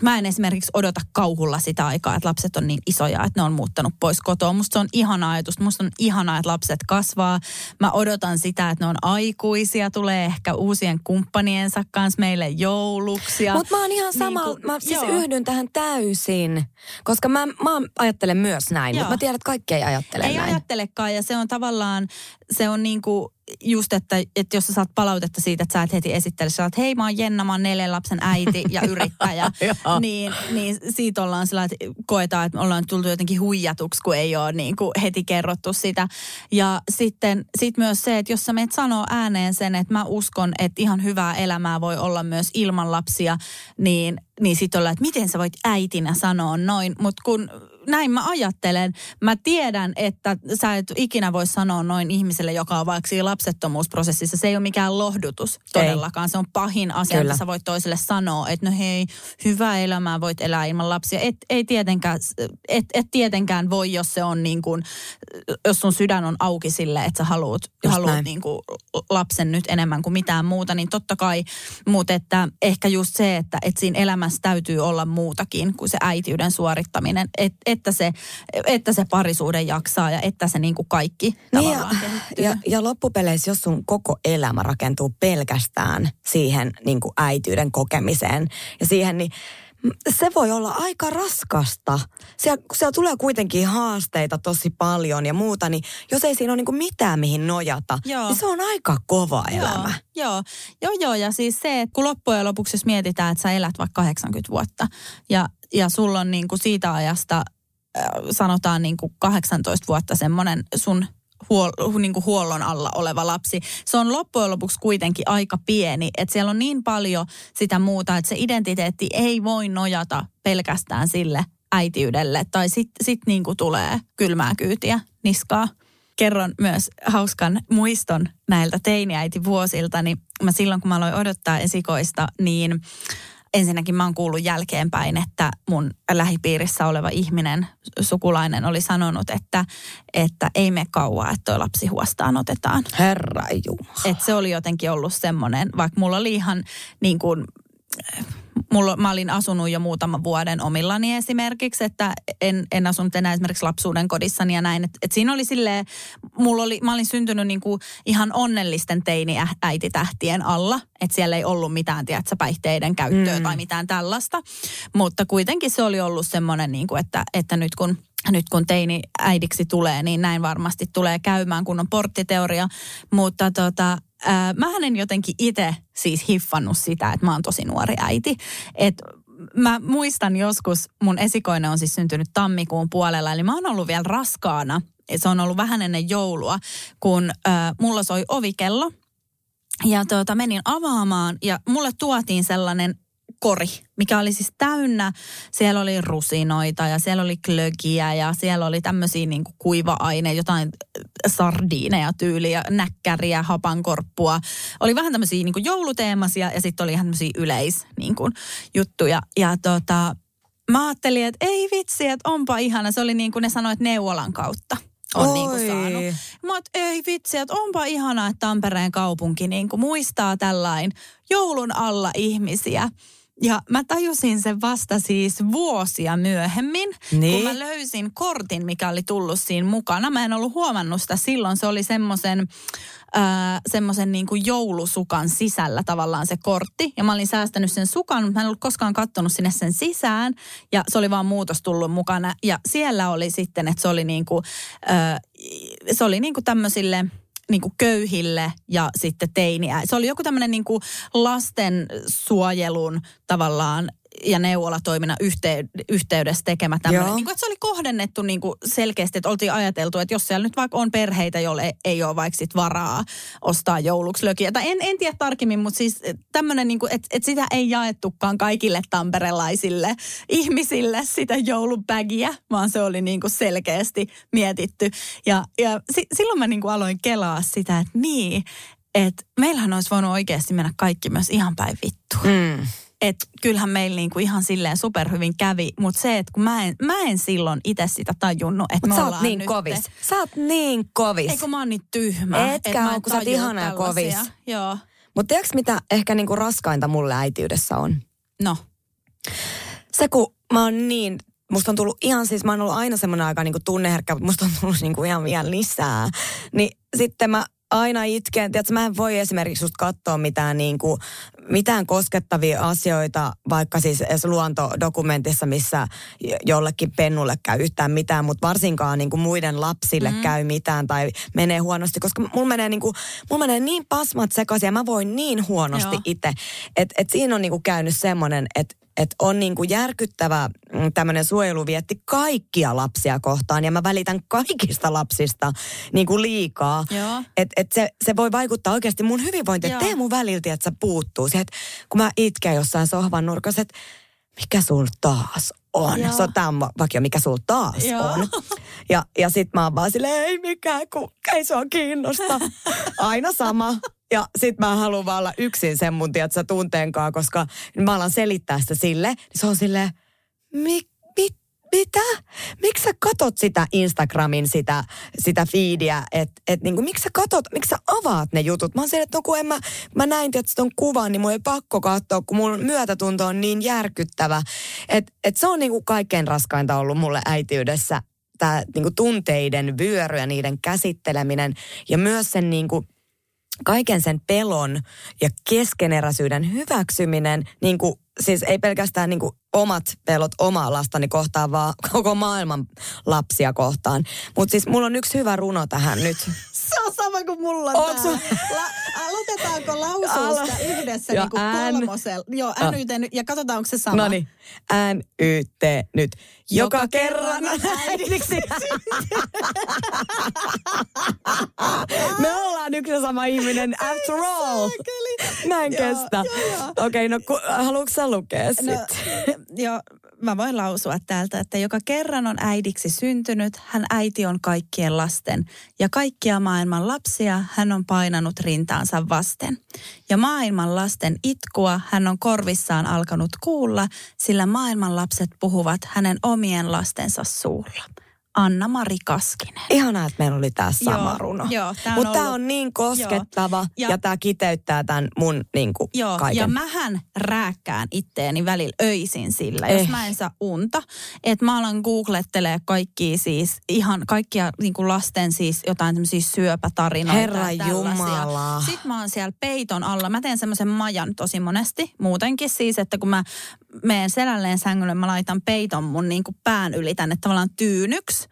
mä en esimerkiksi odota kauhulla sitä aikaa, että lapset on niin isoja, että ne on muuttanut pois kotoa. Musta se on ihana ajatus. Musta on ihanaa, että lapset kasvaa. Mä odotan sitä, että ne on aikuisia. Tulee ehkä uusien kumppaniensa kanssa meille jouluksi. Mutta mä oon ihan samalla. Niin mä siis yhdyn tähän täysin. Koska mä ajattelen myös näin. Mutta mä tiedän, että kaikki ei ajattele näin. Ei ajattelekaan. Ja se on tavallaan, se on niin kuin just, että jos sä saat palautetta siitä, että sä et heti esittele, sä oot, hei mä oon Jenna, mä oon 4 lapsen äiti ja yrittäjä, niin siitä ollaan sillä, että koetaan, että ollaan tultu jotenkin huijatuksi, kun ei ole niin kuin heti kerrottu sitä. Ja sitten myös se, että jos sä menet sanoo ääneen sen, että mä uskon, että ihan hyvää elämää voi olla myös ilman lapsia, niin sitten ollaan, että miten sä voit äitinä sanoa noin, mutta kun näin mä ajattelen. Mä tiedän, että sä et ikinä voi sanoa noin ihmiselle, joka on vaikka siinä lapsettomuusprosessissa. Se ei ole mikään lohdutus todellakaan. Ei. Se on pahin asia, että sä voit toiselle sanoa, että no hei, hyvää elämää voit elää ilman lapsia. Et tietenkään voi, jos se on niin kuin, jos sun sydän on auki sille, että sä haluat niin kuin lapsen nyt enemmän kuin mitään muuta, niin totta kai. Mutta että ehkä just se, että siinä elämässä täytyy olla muutakin kuin se äitiyden suorittaminen. Että se parisuuden jaksaa ja että se niin kuin kaikki tavallaan kehittyy. Ja loppupeleissä, jos sun koko elämä rakentuu pelkästään siihen niin kuin äitiyden kokemiseen ja siihen, niin se voi olla aika raskasta. Siellä tulee kuitenkin haasteita tosi paljon ja muuta, niin jos ei siinä ole niin kuin mitään mihin nojata, niin se on aika kova elämä. Joo, ja siis se, että kun loppujen lopuksi jos mietitään, että sä elät vaikka 80 vuotta ja sulla on niin kuin siitä ajasta sanotaan niin kuin 18 vuotta semmoinen sun niin kuin huollon alla oleva lapsi. Se on loppujen lopuksi kuitenkin aika pieni, että siellä on niin paljon sitä muuta, että se identiteetti ei voi nojata pelkästään sille äitiydelle. Tai sit niin kuin tulee kylmää kyytiä niskaa. Kerron myös hauskan muiston näiltä teiniäitivuosilta, niin mä silloin kun mä aloin odottaa esikoista, niin ensinnäkin mä oon kuullut jälkeenpäin, että mun lähipiirissä oleva ihminen, sukulainen, oli sanonut, että ei mene kauaa, että toi lapsi huostaan otetaan. Herra Jumala. Että se oli jotenkin ollut semmoinen, vaikka mulla oli ihan niin kuin, mä olin asunut jo muutaman vuoden omillani esimerkiksi, että en asunut enää esimerkiksi lapsuuden kodissani ja näin. Et siinä oli silleen, mä olin syntynyt niinku ihan onnellisten teini-äititähtien alla, että siellä ei ollut mitään, tiedätkö, päihteiden käyttöä tai mitään tällaista. Mutta kuitenkin se oli ollut semmoinen, niinku, että nyt kun teini äidiksi tulee, niin näin varmasti tulee käymään, kun on porttiteoria. Mutta mähän en jotenkin itse siis hiffannut sitä, että mä oon tosi nuori äiti. Et mä muistan joskus, mun esikoinen on siis syntynyt tammikuun puolella, eli mä oon ollut vielä raskaana se on ollut vähän ennen joulua, kun mulla soi ovikello. Ja menin avaamaan ja mulle tuotiin sellainen kori, mikä oli siis täynnä. Siellä oli rusinoita ja siellä oli glögiä ja siellä oli tämmöisiä niin kuin kuiva-aineita, jotain sardiineja tyyliä, näkkäriä, hapankorppua. Oli vähän tämmöisiä niin kuin jouluteemaisia ja sitten oli ihan tämmöisiä yleisjuttuja. Niin ja mä ajattelin, että ei vitsi, että onpa ihana. Se oli niin kuin ne sanoivat neuvolan kautta. On niin kuin saanut. Mä oot, ei vitsi, että onpa ihanaa, että Tampereen kaupunki niin kuin muistaa tällain joulun alla ihmisiä. Ja mä tajusin sen vasta siis vuosia myöhemmin, kun mä löysin kortin, mikä oli tullut siinä mukana. Mä en ollut huomannut sitä silloin. Se oli semmoisen niin kuin joulusukan sisällä tavallaan se kortti. Ja mä olin säästänyt sen sukan, mutta mä en ollut koskaan kattonut sinne sen sisään. Ja se oli vaan muutos tullut mukana. Ja siellä oli sitten, että se oli niin kuin tämmöisille... niinku köyhille ja sitten teiniä. Se oli joku tämmöinen niinku lastensuojelun tavallaan ja neuvolatoiminnan yhteydessä tekemä tämmöinen. Niinku, että se oli kohdennettu niinku selkeästi, että oltiin ajateltu, että jos siellä nyt vaikka on perheitä, joille ei ole vaikka sit varaa ostaa jouluksi lökiä. Tai en tiedä tarkemmin, mutta siis tämmöinen, niinku, että sitä ei jaettukaan kaikille tamperelaisille ihmisille sitä joulupägiä, vaan se oli niinku selkeästi mietitty. Ja silloin mä niinku aloin kelaa sitä, että niin, että meillähän olisi voinut oikeasti mennä kaikki myös ihan päin vittuun. Mm. Että kyllähän meillä niinku ihan silleen superhyvin kävi, mutta se, että kun mä en silloin itse sitä tajunnut, että me ollaan niin nyt. Sä oot niin kovis. Ei kun mä oon niin tyhmä. Etkä ole, kun sä oot ihana ja kovis. Joo. Mutta tiedätkö mitä ehkä niinku raskainta mulle äitiydessä on? No. Se kun mä oon niin... Musta on tullut ihan siis, mä oon ollut aina semmoinen aika niinku tunneherkkä, mutta musta on tullut niinku ihan vielä lisää. Niin sitten mä... Aina itken. Tiedätkö, mä en voi esimerkiksi just katsoa mitään koskettavia asioita, vaikka siis luontodokumentissa, missä jollekin pennulle käy yhtään mitään, mutta varsinkaan niin kuin muiden lapsille käy mitään tai menee huonosti, koska mulla menee niin pasmat sekaisin ja mä voin niin huonosti itse. Et siinä on niin kuin käynyt semmoinen, että on niin kuin järkyttävä tämmöinen suojeluvietti kaikkia lapsia kohtaan ja mä välitän kaikista lapsista niin kuin liikaa. Että se voi vaikuttaa oikeasti mun hyvinvointiin. Teemu väliltä, että sä puuttuu siihen, että kun mä itken jossain sohvan nurkassa, että mikä sul taas on? Tämä on vakio, mikä sul taas on? Ja sit mä oon vaan silleen, ei mikään, kun ei sua kiinnosta. Aina sama. Ja sit mä haluan vaan olla yksin sen mun tietsä tunteenkaan, koska mä alan selittää sitä sille. Niin se on silleen, mitä? Miksi sä katot sitä Instagramin, sitä feediä? Et niinku, miksi sä katot, miksi sä avaat ne jutut? Mä oon silleen, että no kun mä näin tietysti ton kuvan, niin mun ei pakko katsoa, kun mun myötätunto on niin järkyttävä. Et se on niinku kaikkein raskainta ollut mulle äitiydessä. Tää niinku tunteiden vyöry ja niiden käsitteleminen ja myös sen niinku... Kaiken sen pelon ja keskeneräisyyden hyväksyminen, niin kuin, siis ei pelkästään niin kuin omat pelot omaa lastani kohtaan, vaan koko maailman lapsia kohtaan. Mutta siis mulla on yksi hyvä runo tähän nyt. Se on sama kuin mulla täällä. Aloitetaanko lausuusta yhdessä niin kuin kolmosella? Joo, NYT nyt. Ja katsotaan, onko se sama. No niin, NYT nyt. Joka kerran äidiksi. Me ollaan yksi sama ihminen after all. Mä en kestä. Okei, no haluatko sä lukea sit? Joo, mä voin lausua täältä, että joka kerran on äidiksi syntynyt, hän äiti on kaikkien lasten. Ja kaikkia maailman lapsia hän on painanut rintaansa vasten. Ja maailman lasten itkua hän on korvissaan alkanut kuulla, sillä maailman lapset puhuvat hänen omien lastensa suulla. Anna-Mari Kaskinen. Ihanaa, että meillä oli tää sama runo. Mutta tää on niin koskettava ja tää kiteyttää tän mun niinku kaiken. Ja mähän rääkkään itteeni välillä öisin sillä, jos mä en saa unta. Että mä alan googlettelee kaikkia siis, ihan kaikkia niinku lasten siis jotain tämmöisiä syöpätarinoita. Herra Jumala. Sitten mä oon siellä peiton alla. Mä teen semmoisen majan tosi monesti. Muutenkin siis, että kun mä meen selälleen sängylle, mä laitan peiton mun niinku pään yli tänne tavallaan tyynyksi.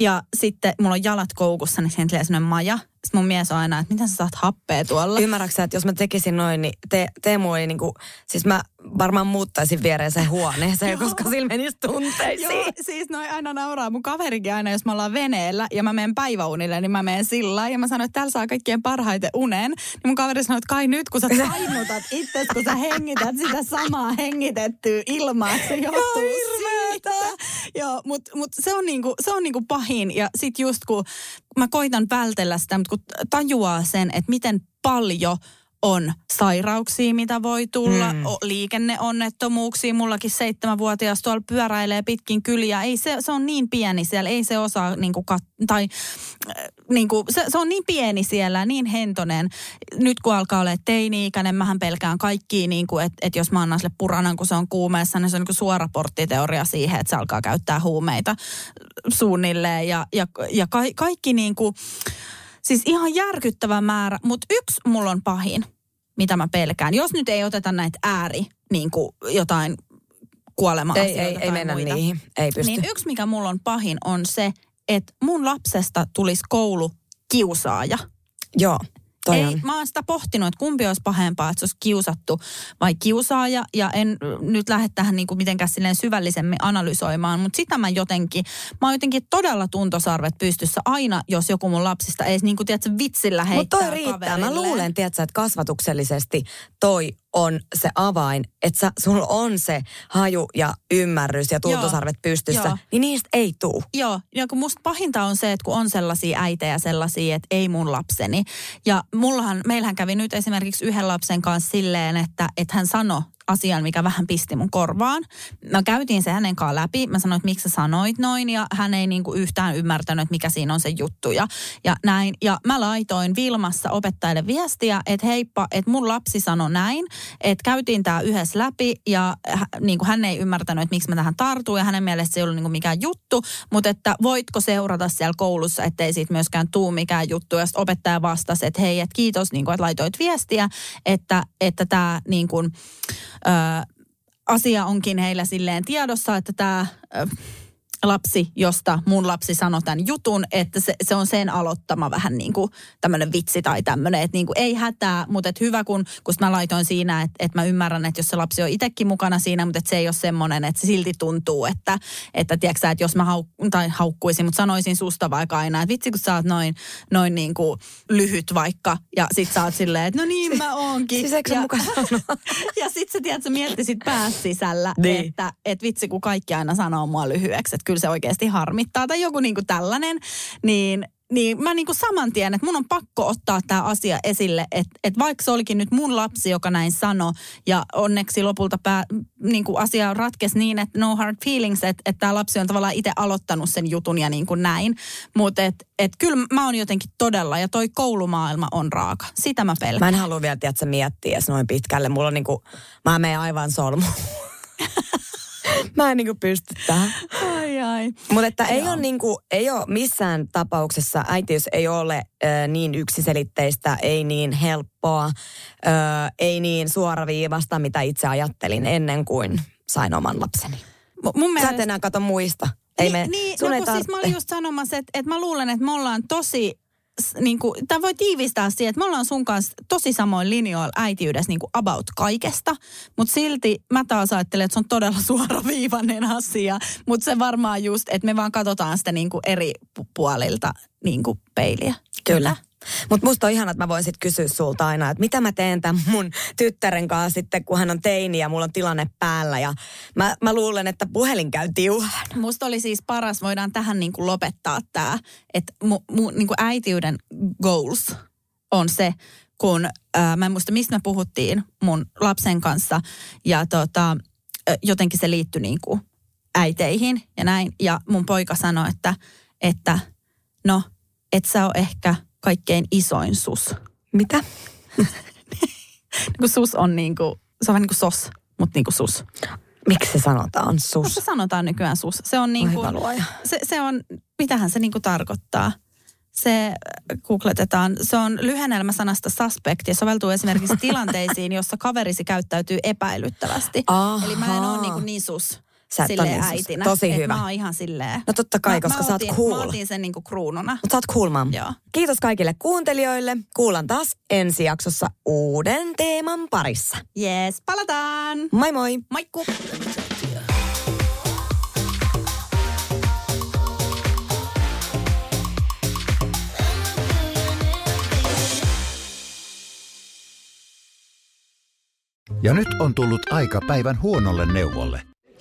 Ja sitten mulla on jalat koukussa, niin siihen tulee sellainen maja. Sitten mun mies on aina, että miten sä saat happea tuolla. Ymmärrätkö sä, että jos mä tekisin noin, niin Teemu oli niinku, siis mä varmaan muuttaisin viereensä huoneeseen, koska sillä menisi tunteisiin. Joo, siis noi aina nauraa. Mun kaverikin aina, jos me ollaan veneellä ja mä menen päiväunille, niin mä menen sillä. Ja mä sanon, että täällä saa kaikkien parhaiten unen. Niin mun kaveri sanoi, että kai nyt, kun sä tainnutat itse, kun sä hengität sitä samaa hengitettyä ilmaa, se johtuu siitä. Joo, mut se on niinku pahin. Ja sit just kun mä koitan vältellä sitä, mutta kun tajuaa sen, että miten paljon on sairauksia, mitä voi tulla, liikenneonnettomuuksia. Mullakin 7-vuotias tuolla pyöräilee pitkin kyliä. Ei se on niin pieni siellä, ei se osaa niinku se on niin pieni siellä, niin hentonen. Nyt kun alkaa olla teini-ikäinen, mähän pelkään kaikkia, niinku, että jos mä annan sille puranan, kun se on kuumeessa, niin se on niinku suora porttiteoria siihen, että se alkaa käyttää huumeita suunnilleen ja kaikki niinku... Siis ihan järkyttävä määrä, mutta yksi mulla on pahin, mitä mä pelkään. Jos nyt ei oteta näitä niin kuin jotain kuolema-asioita ei mennä muita. Niihin, ei pysty. Niin yksi, mikä mulla on pahin, on se, että mun lapsesta tulisi koulukiusaaja. Joo, toi on. Mä oon sitä pohtinut, että kumpi olisi pahempaa, että se olisi kiusattu vai kiusaaja. Ja en nyt lähde tähän niin kuin mitenkään silleen syvällisemmin analysoimaan, mutta sitä mä oon jotenkin todella tuntosarvet pystyssä aina, jos joku mun lapsista ei niin kuin, tiedätkö, vitsillä heittää kaverille. Mutta toi riittää. Mä luulen, tiedätkö, että kasvatuksellisesti toi on se avain, että sulla on se haju ja ymmärrys ja tuntosarvet pystyssä, niin niistä ei tuu. Joo, ja kun musta pahinta on se, että kun on sellaisia äitejä sellaisia, että ei mun lapseni. Ja meillähän kävi nyt esimerkiksi yhden lapsen kanssa silleen, että hän sanoi asian, mikä vähän pisti mun korvaan. Mä käytiin se hänen kanssa läpi. Mä sanoin, että miksi sä sanoit noin, ja hän ei niinku yhtään ymmärtänyt, mikä siinä on se juttu ja näin. Ja mä laitoin Vilmassa opettajalle viestiä, että heippa, että mun lapsi sanoi näin, että käytiin tää yhdessä läpi ja niinku hän ei ymmärtänyt, että miksi mä tähän tartuin ja hänen mielestä se ei ollut niinku mikään juttu, mutta että voitko seurata siellä koulussa, ettei siitä myöskään tuu mikään juttu. Ja sitten opettaja vastasi, että hei, että kiitos, niinku, että laitoit viestiä, että tää niinku asia onkin heillä silleen tiedossa, että tämä lapsi, josta mun lapsi sanoi tämän jutun, että se on sen aloittama vähän niin kuin tämmöinen vitsi tai tämmöinen, että niin kuin ei hätää, mutta että hyvä, kun mä laitoin siinä, että mä ymmärrän, että jos se lapsi on itsekin mukana siinä, mutta että se ei ole semmoinen, että se silti tuntuu, että tiedätkö, että jos mä haukkuisin, mutta sanoisin susta vaikka aina, että vitsi, kun sä oot noin niin kuin lyhyt vaikka, ja sit sä oot silleen, että no niin mä oonkin. Siis eikö se mukana sanoa? Ja sit sä tiedät, sä miettisit päässä sisällä, niin. että vitsi, kun kaikki aina sanoo mua lyhyeksi, kyllä se oikeasti harmittaa tai joku niinku tällainen, niin mä niinku saman tien, että mun on pakko ottaa tämä asia esille, että vaikka se olikin nyt mun lapsi, joka näin sanoi, ja onneksi lopulta niinku asia ratkesi niin, että no hard feelings, että tämä lapsi on tavallaan itse aloittanut sen jutun ja niin kuin näin, mutta että kyllä mä oon jotenkin todella, ja toi koulumaailma on raaka, sitä mä pelkään. Mä en halua vielä, että sä miettii edes noin pitkälle, mulla on niinku, mä menen aivan solmuun. Mä en niinku pysty tähän. Mutta että ei ole missään tapauksessa, äitiys ei ole niin yksiselitteistä, ei niin helppoa, ei niin suoraviivasta, mitä itse ajattelin ennen kuin sain oman lapseni. Sä et enää kato muista. Siis mä olin just sanomassa, että mä luulen, että me ollaan tosi... Niinku, tämä voi tiivistää siihen, että me ollaan sun kanssa tosi samoin linjoilla äitiydessä niinku about kaikesta, mutta silti mä taas ajattelen, että se on todella suoraviivainen asia, mutta se varmaan just, että me vaan katsotaan sitä niinku eri puolilta niinku peiliä. Kyllä. Mutta musta on ihana, että mä voin sit kysyä sulta aina, että mitä mä teen tämän mun tyttären kanssa sitten, kun hän on teini ja mulla on tilanne päällä. Ja mä luulen, että puhelin käy tiuhaan. Musta oli siis paras, voidaan tähän niinku lopettaa tää, että niinku äitiyden goals on se, kun mä en muista, mistä me puhuttiin mun lapsen kanssa. Ja jotenkin se liittyi niinku äiteihin ja näin. Ja mun poika sanoi, että no, et sä oo ehkä... Kaikkein isoin sus. Mitä? Niin sus on niinku, se on vähän niin kuin sos, mutta niinku sus. Miksi se sanotaan sus? Koska sanotaan nykyään sus. Se on niinku, se on, mitähän se niinku tarkoittaa? Se googletetaan. Se on lyhennelmä sanasta suspect ja soveltuu esimerkiksi tilanteisiin, jossa kaverisi käyttäytyy epäilyttävästi. Aha. Eli mä en ole niin sus. Sä silleen äitinä. Tosi hyvä. Mä oon ihan silleen. No totta kai, koska sä oot cool. Mä otin sen niinku kruununa. Mutta sä oot cool, mom. Joo. Kiitos kaikille kuuntelijoille. Kuullaan taas ensi jaksossa uuden teeman parissa. Yes, palataan. Moi moi. Moikku. Ja nyt on tullut aika päivän huonolle neuvolle.